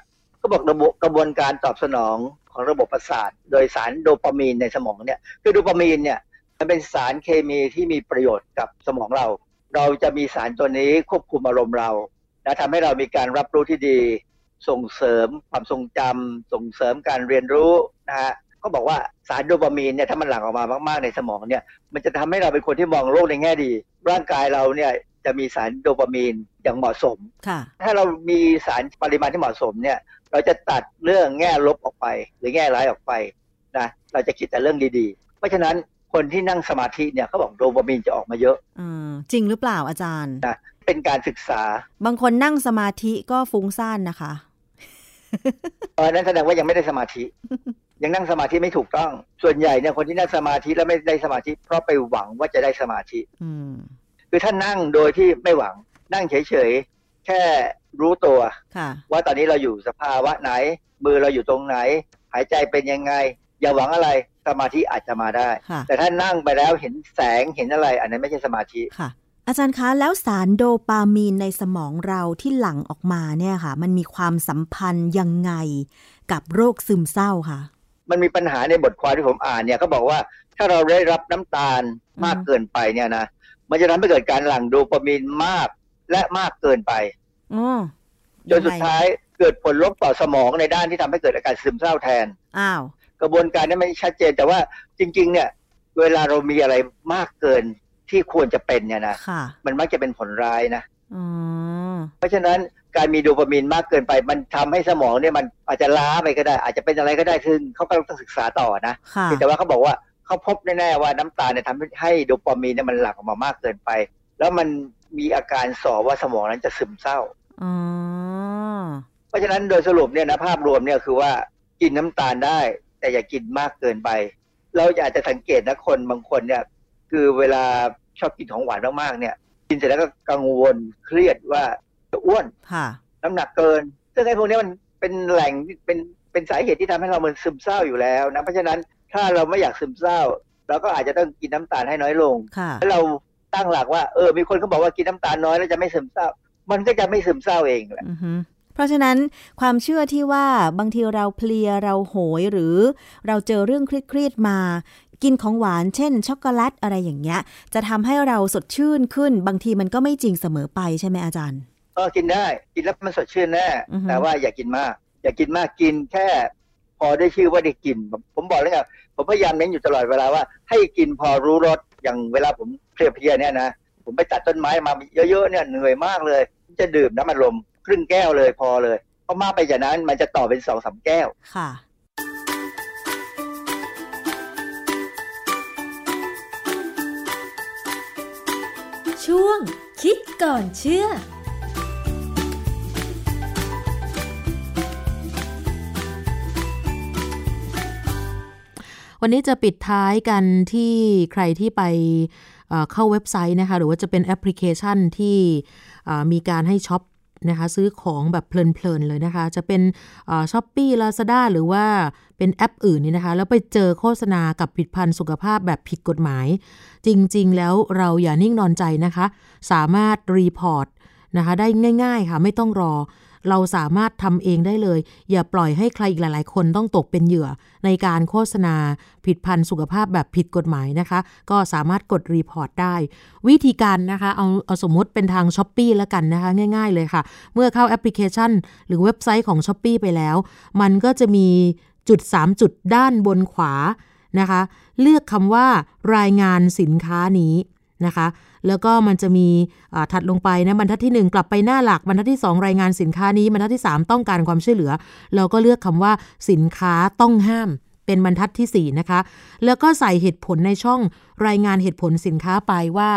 ก็บอกกระบวนการตอบสนองของระบบประสาทโดยสารโดปามีนในสมองเนี่ยคือโดปามีนเนี่ยมันเป็นสารเคมีที่มีประโยชน์กับสมองเราจะมีสารตัวนี้ควบคุมอารมณ์เราและทำให้เรามีการรับรู้ที่ดีส่งเสริมความทรงจำส่งเสริมการเรียนรู้นะฮะก็บอกว่าสารโดปามีนเนี่ยถ้ามันหลั่งออกมามากๆในสมองเนี่ยมันจะทำให้เราเป็นคนที่มองโลกในแง่ดีร่างกายเราเนี่ยจะมีสารโดปามีนอย่างเหมาะสมถ้าเรามีสารปริมาณที่เหมาะสมเนี่ยเราจะตัดเรื่องแง่ลบออกไปหรือแง่ร้ายออกไปนะเราจะคิดแต่เรื่องดีๆเพราะฉะนั้นคนที่นั่งสมาธิเนี่ยเขาบอกโดปามีนจะออกมาเยอะจริงหรือเปล่าอาจารย์นะเป็นการศึกษาบางคนนั่งสมาธิก็ฟุ้งซ่านนะคะนั่นแสดงว่ายังไม่ได้สมาธิ ยังนั่งสมาธิไม่ถูกต้องส่วนใหญ่เนี่ยคนที่นั่งสมาธิแล้วไม่ได้สมาธิเพราะไปหวังว่าจะได้สมาธิคือถ้านั่งโดยที่ไม่หวังนั่งเฉยๆแค่รู้ตัวว่าตอนนี้เราอยู่สภาวะไหนมือเราอยู่ตรงไหนหายใจเป็นยังไงอย่าหวังอะไรสมาธิอาจจะมาได้แต่ถ้านั่งไปแล้วเห็นแสงเห็นอะไรอันนั้นไม่ใช่สมาธิค่ะอาจารย์คะแล้วสารโดปามีนในสมองเราที่หลั่งออกมาเนี่ยค่ะมันมีความสัมพันธ์ยังไงกับโรคซึมเศร้าค่ะมันมีปัญหาในบทความที่ผมอ่านเนี่ยเขาบอกว่าถ้าเราได้รับน้ำตาลมากเกินไปเนี่ยนะมันจะทำให้เกิดการหลั่งโดปามีนมากและมากเกินไปจนสุดท้ายเกิดผลลบต่อสมองในด้านที่ทำให้เกิดอาการซึมเศร้าแทนกระบวนการนี้ไม่ชัดเจนแต่ว่าจริงๆเนี่ยเวลาเรามีอะไรมากเกินที่ควรจะเป็นเนี่ยนะมันมักจะเป็นผลร้ายนะเพราะฉะนั้นการมีโดปามีนมากเกินไปมันทำให้สมองเนี่ยมันอาจจะล้าไปก็ได้อาจจะเป็นอะไรก็ได้ซึ่งเขาก็ต้องศึกษาต่อนะแต่ว่าเขาบอกว่าเขาพบแน่ๆว่าน้ำตาเนี่ยทำให้โดปามีนเนี่ยมันหลั่งออกมามากเกินไปแล้วมันมีอาการส่อว่าสมองนั้นจะซึมเศร้าเพราะฉะนั้นโดยสรุปเนี่ยนะภาพรวมเนี่ยคือว่ากินน้ำตาลได้แต่อย่ากินมากเกินไปเราอาจจะสังเกตนะคนบางคนเนี่ยคือเวลาชอบกินของหวานมากๆเนี่ยกินเสร็จแล้วก็กังวลเครียดว่าจะอ้วนน้ำหนักเกินซึ่งไอ้พวกนี้มันเป็นแหล่งเป็นสาเหตุที่ทำให้เรามันซึมเศร้าอยู่แล้วนะเพราะฉะนั้นถ้าเราไม่อยากซึมเศร้าเราก็อาจจะต้องกินน้ำตาลให้น้อยลงแล้วเราตั้งหลักว่ามีคนเขาบอกว่ากินน้ำตาลน้อยแล้วจะไม่ซึมเศร้ามันก็จะไม่ซึมเศร้าเองแหละเพราะฉะนั้นความเชื่อที่ว่าบางทีเราเพลียเราโหยหรือเราเจอเรื่องเครียดๆมากินของหวานเช่นช็อกโกแลตอะไรอย่างเงี้ยจะทำให้เราสดชื่นขึ้นบางทีมันก็ไม่จริงเสมอไปใช่ไหมอาจารย์ก็กินได้กินแล้วมันสดชื่นแน่แต่ว่าอย่ากินมากกินแค่พอได้ชื่อว่าได้กินผมบอกแล้วไงผมพยายามเน้นอยู่ตลอดเวลาว่าให้กินพอรู้รสอย่างเวลาผมเพลียๆเนี่ยนะผมไปตัดต้นไม้มาเยอะๆเนี่ยเหนื่อยมากเลยจะดื่มน้ำอัดลมครึ่งแก้วเลยพอเลยเพราะมากไปจากนั้นมันจะต่อเป็น 2-3 แก้วค่ะช่วงคิดก่อนเชื่อวันนี้จะปิดท้ายกันที่ใครที่ไปเข้าเว็บไซต์นะคะหรือว่าจะเป็นแอปพลิเคชันที่มีการให้ช็อปนะคะซื้อของแบบเพลินๆเลยนะคะจะเป็นShopee Lazada หรือว่าเป็นแอปอื่นนี่นะคะแล้วไปเจอโฆษณากับผลิตภัณฑ์สุขภาพแบบผิดกฎหมายจริงๆแล้วเราอย่านิ่งนอนใจนะคะสามารถรีพอร์ต นะคะได้ง่ายๆค่ะไม่ต้องรอเราสามารถทำเองได้เลยอย่าปล่อยให้ใครอีกหลายๆคนต้องตกเป็นเหยื่อในการโฆษณาผลิตภัณฑ์สุขภาพแบบผิดกฎหมายนะคะก็สามารถกดรีพอร์ตได้วิธีการนะคะเอาสมมติเป็นทาง Shopee แล้วกันนะคะง่ายๆเลยค่ะเมื่อเข้าแอปพลิเคชันหรือเว็บไซต์ของ Shopee ไปแล้วมันก็จะมีจุด3จุดด้านบนขวานะคะเลือกคำว่ารายงานสินค้านี้นะคะแล้วก็มันจะมีถัดลงไปนะบรรทัดที่1กลับไปหน้าหลักบรรทัดที่2รายงานสินค้านี้บรรทัดที่3ต้องการความช่วยเหลือเราก็เลือกคำว่าสินค้าต้องห้ามเป็นบรรทัดที่4นะคะแล้วก็ใส่เหตุผลในช่องรายงานเหตุผลสินค้าไปว่า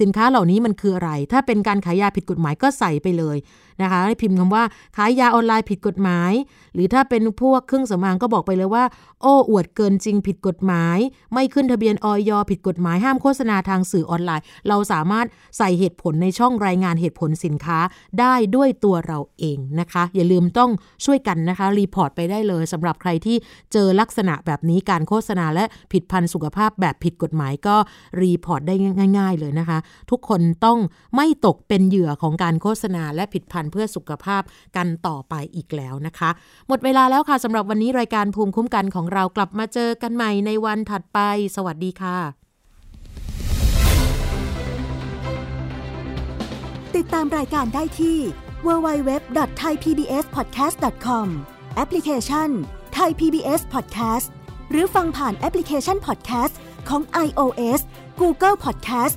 สินค้าเหล่านี้มันคืออะไรถ้าเป็นการขายยาผิดกฎหมายก็ใส่ไปเลยนะคะให้พิมพ์คำว่าขายยาออนไลน์ผิดกฎหมายหรือถ้าเป็นพวกเครื่องสำอางก็บอกไปเลยว่าโอ้อวดเกินจริงผิดกฎหมายไม่ขึ้นทะเบียนอย.ผิดกฎหมายห้ามโฆษณาทางสื่อออนไลน์เราสามารถใส่เหตุผลในช่องรายงานเหตุผลสินค้าได้ด้วยตัวเราเองนะคะอย่าลืมต้องช่วยกันนะคะรีพอร์ตไปได้เลยสำหรับใครที่เจอลักษณะแบบนี้การโฆษณาและผิดพันธุ์สุขภาพแบบผิดกฎหมายก็รีพอร์ตได้ง่ายๆเลยนะคะทุกคนต้องไม่ตกเป็นเหยื่อของการโฆษณาและผิดพันธุ์เพื่อสุขภาพกันต่อไปอีกแล้วนะคะหมดเวลาแล้วค่ะสำหรับวันนี้รายการภูมิคุ้มกันของเรากลับมาเจอกันใหม่ในวันถัดไปสวัสดีค่ะติดตามรายการได้ที่ www.thaipbspodcast.com แอปพลิเคชัน Thai PBS Podcast หรือฟังผ่านแอปพลิเคชัน Podcastของ iOS, Google Podcast,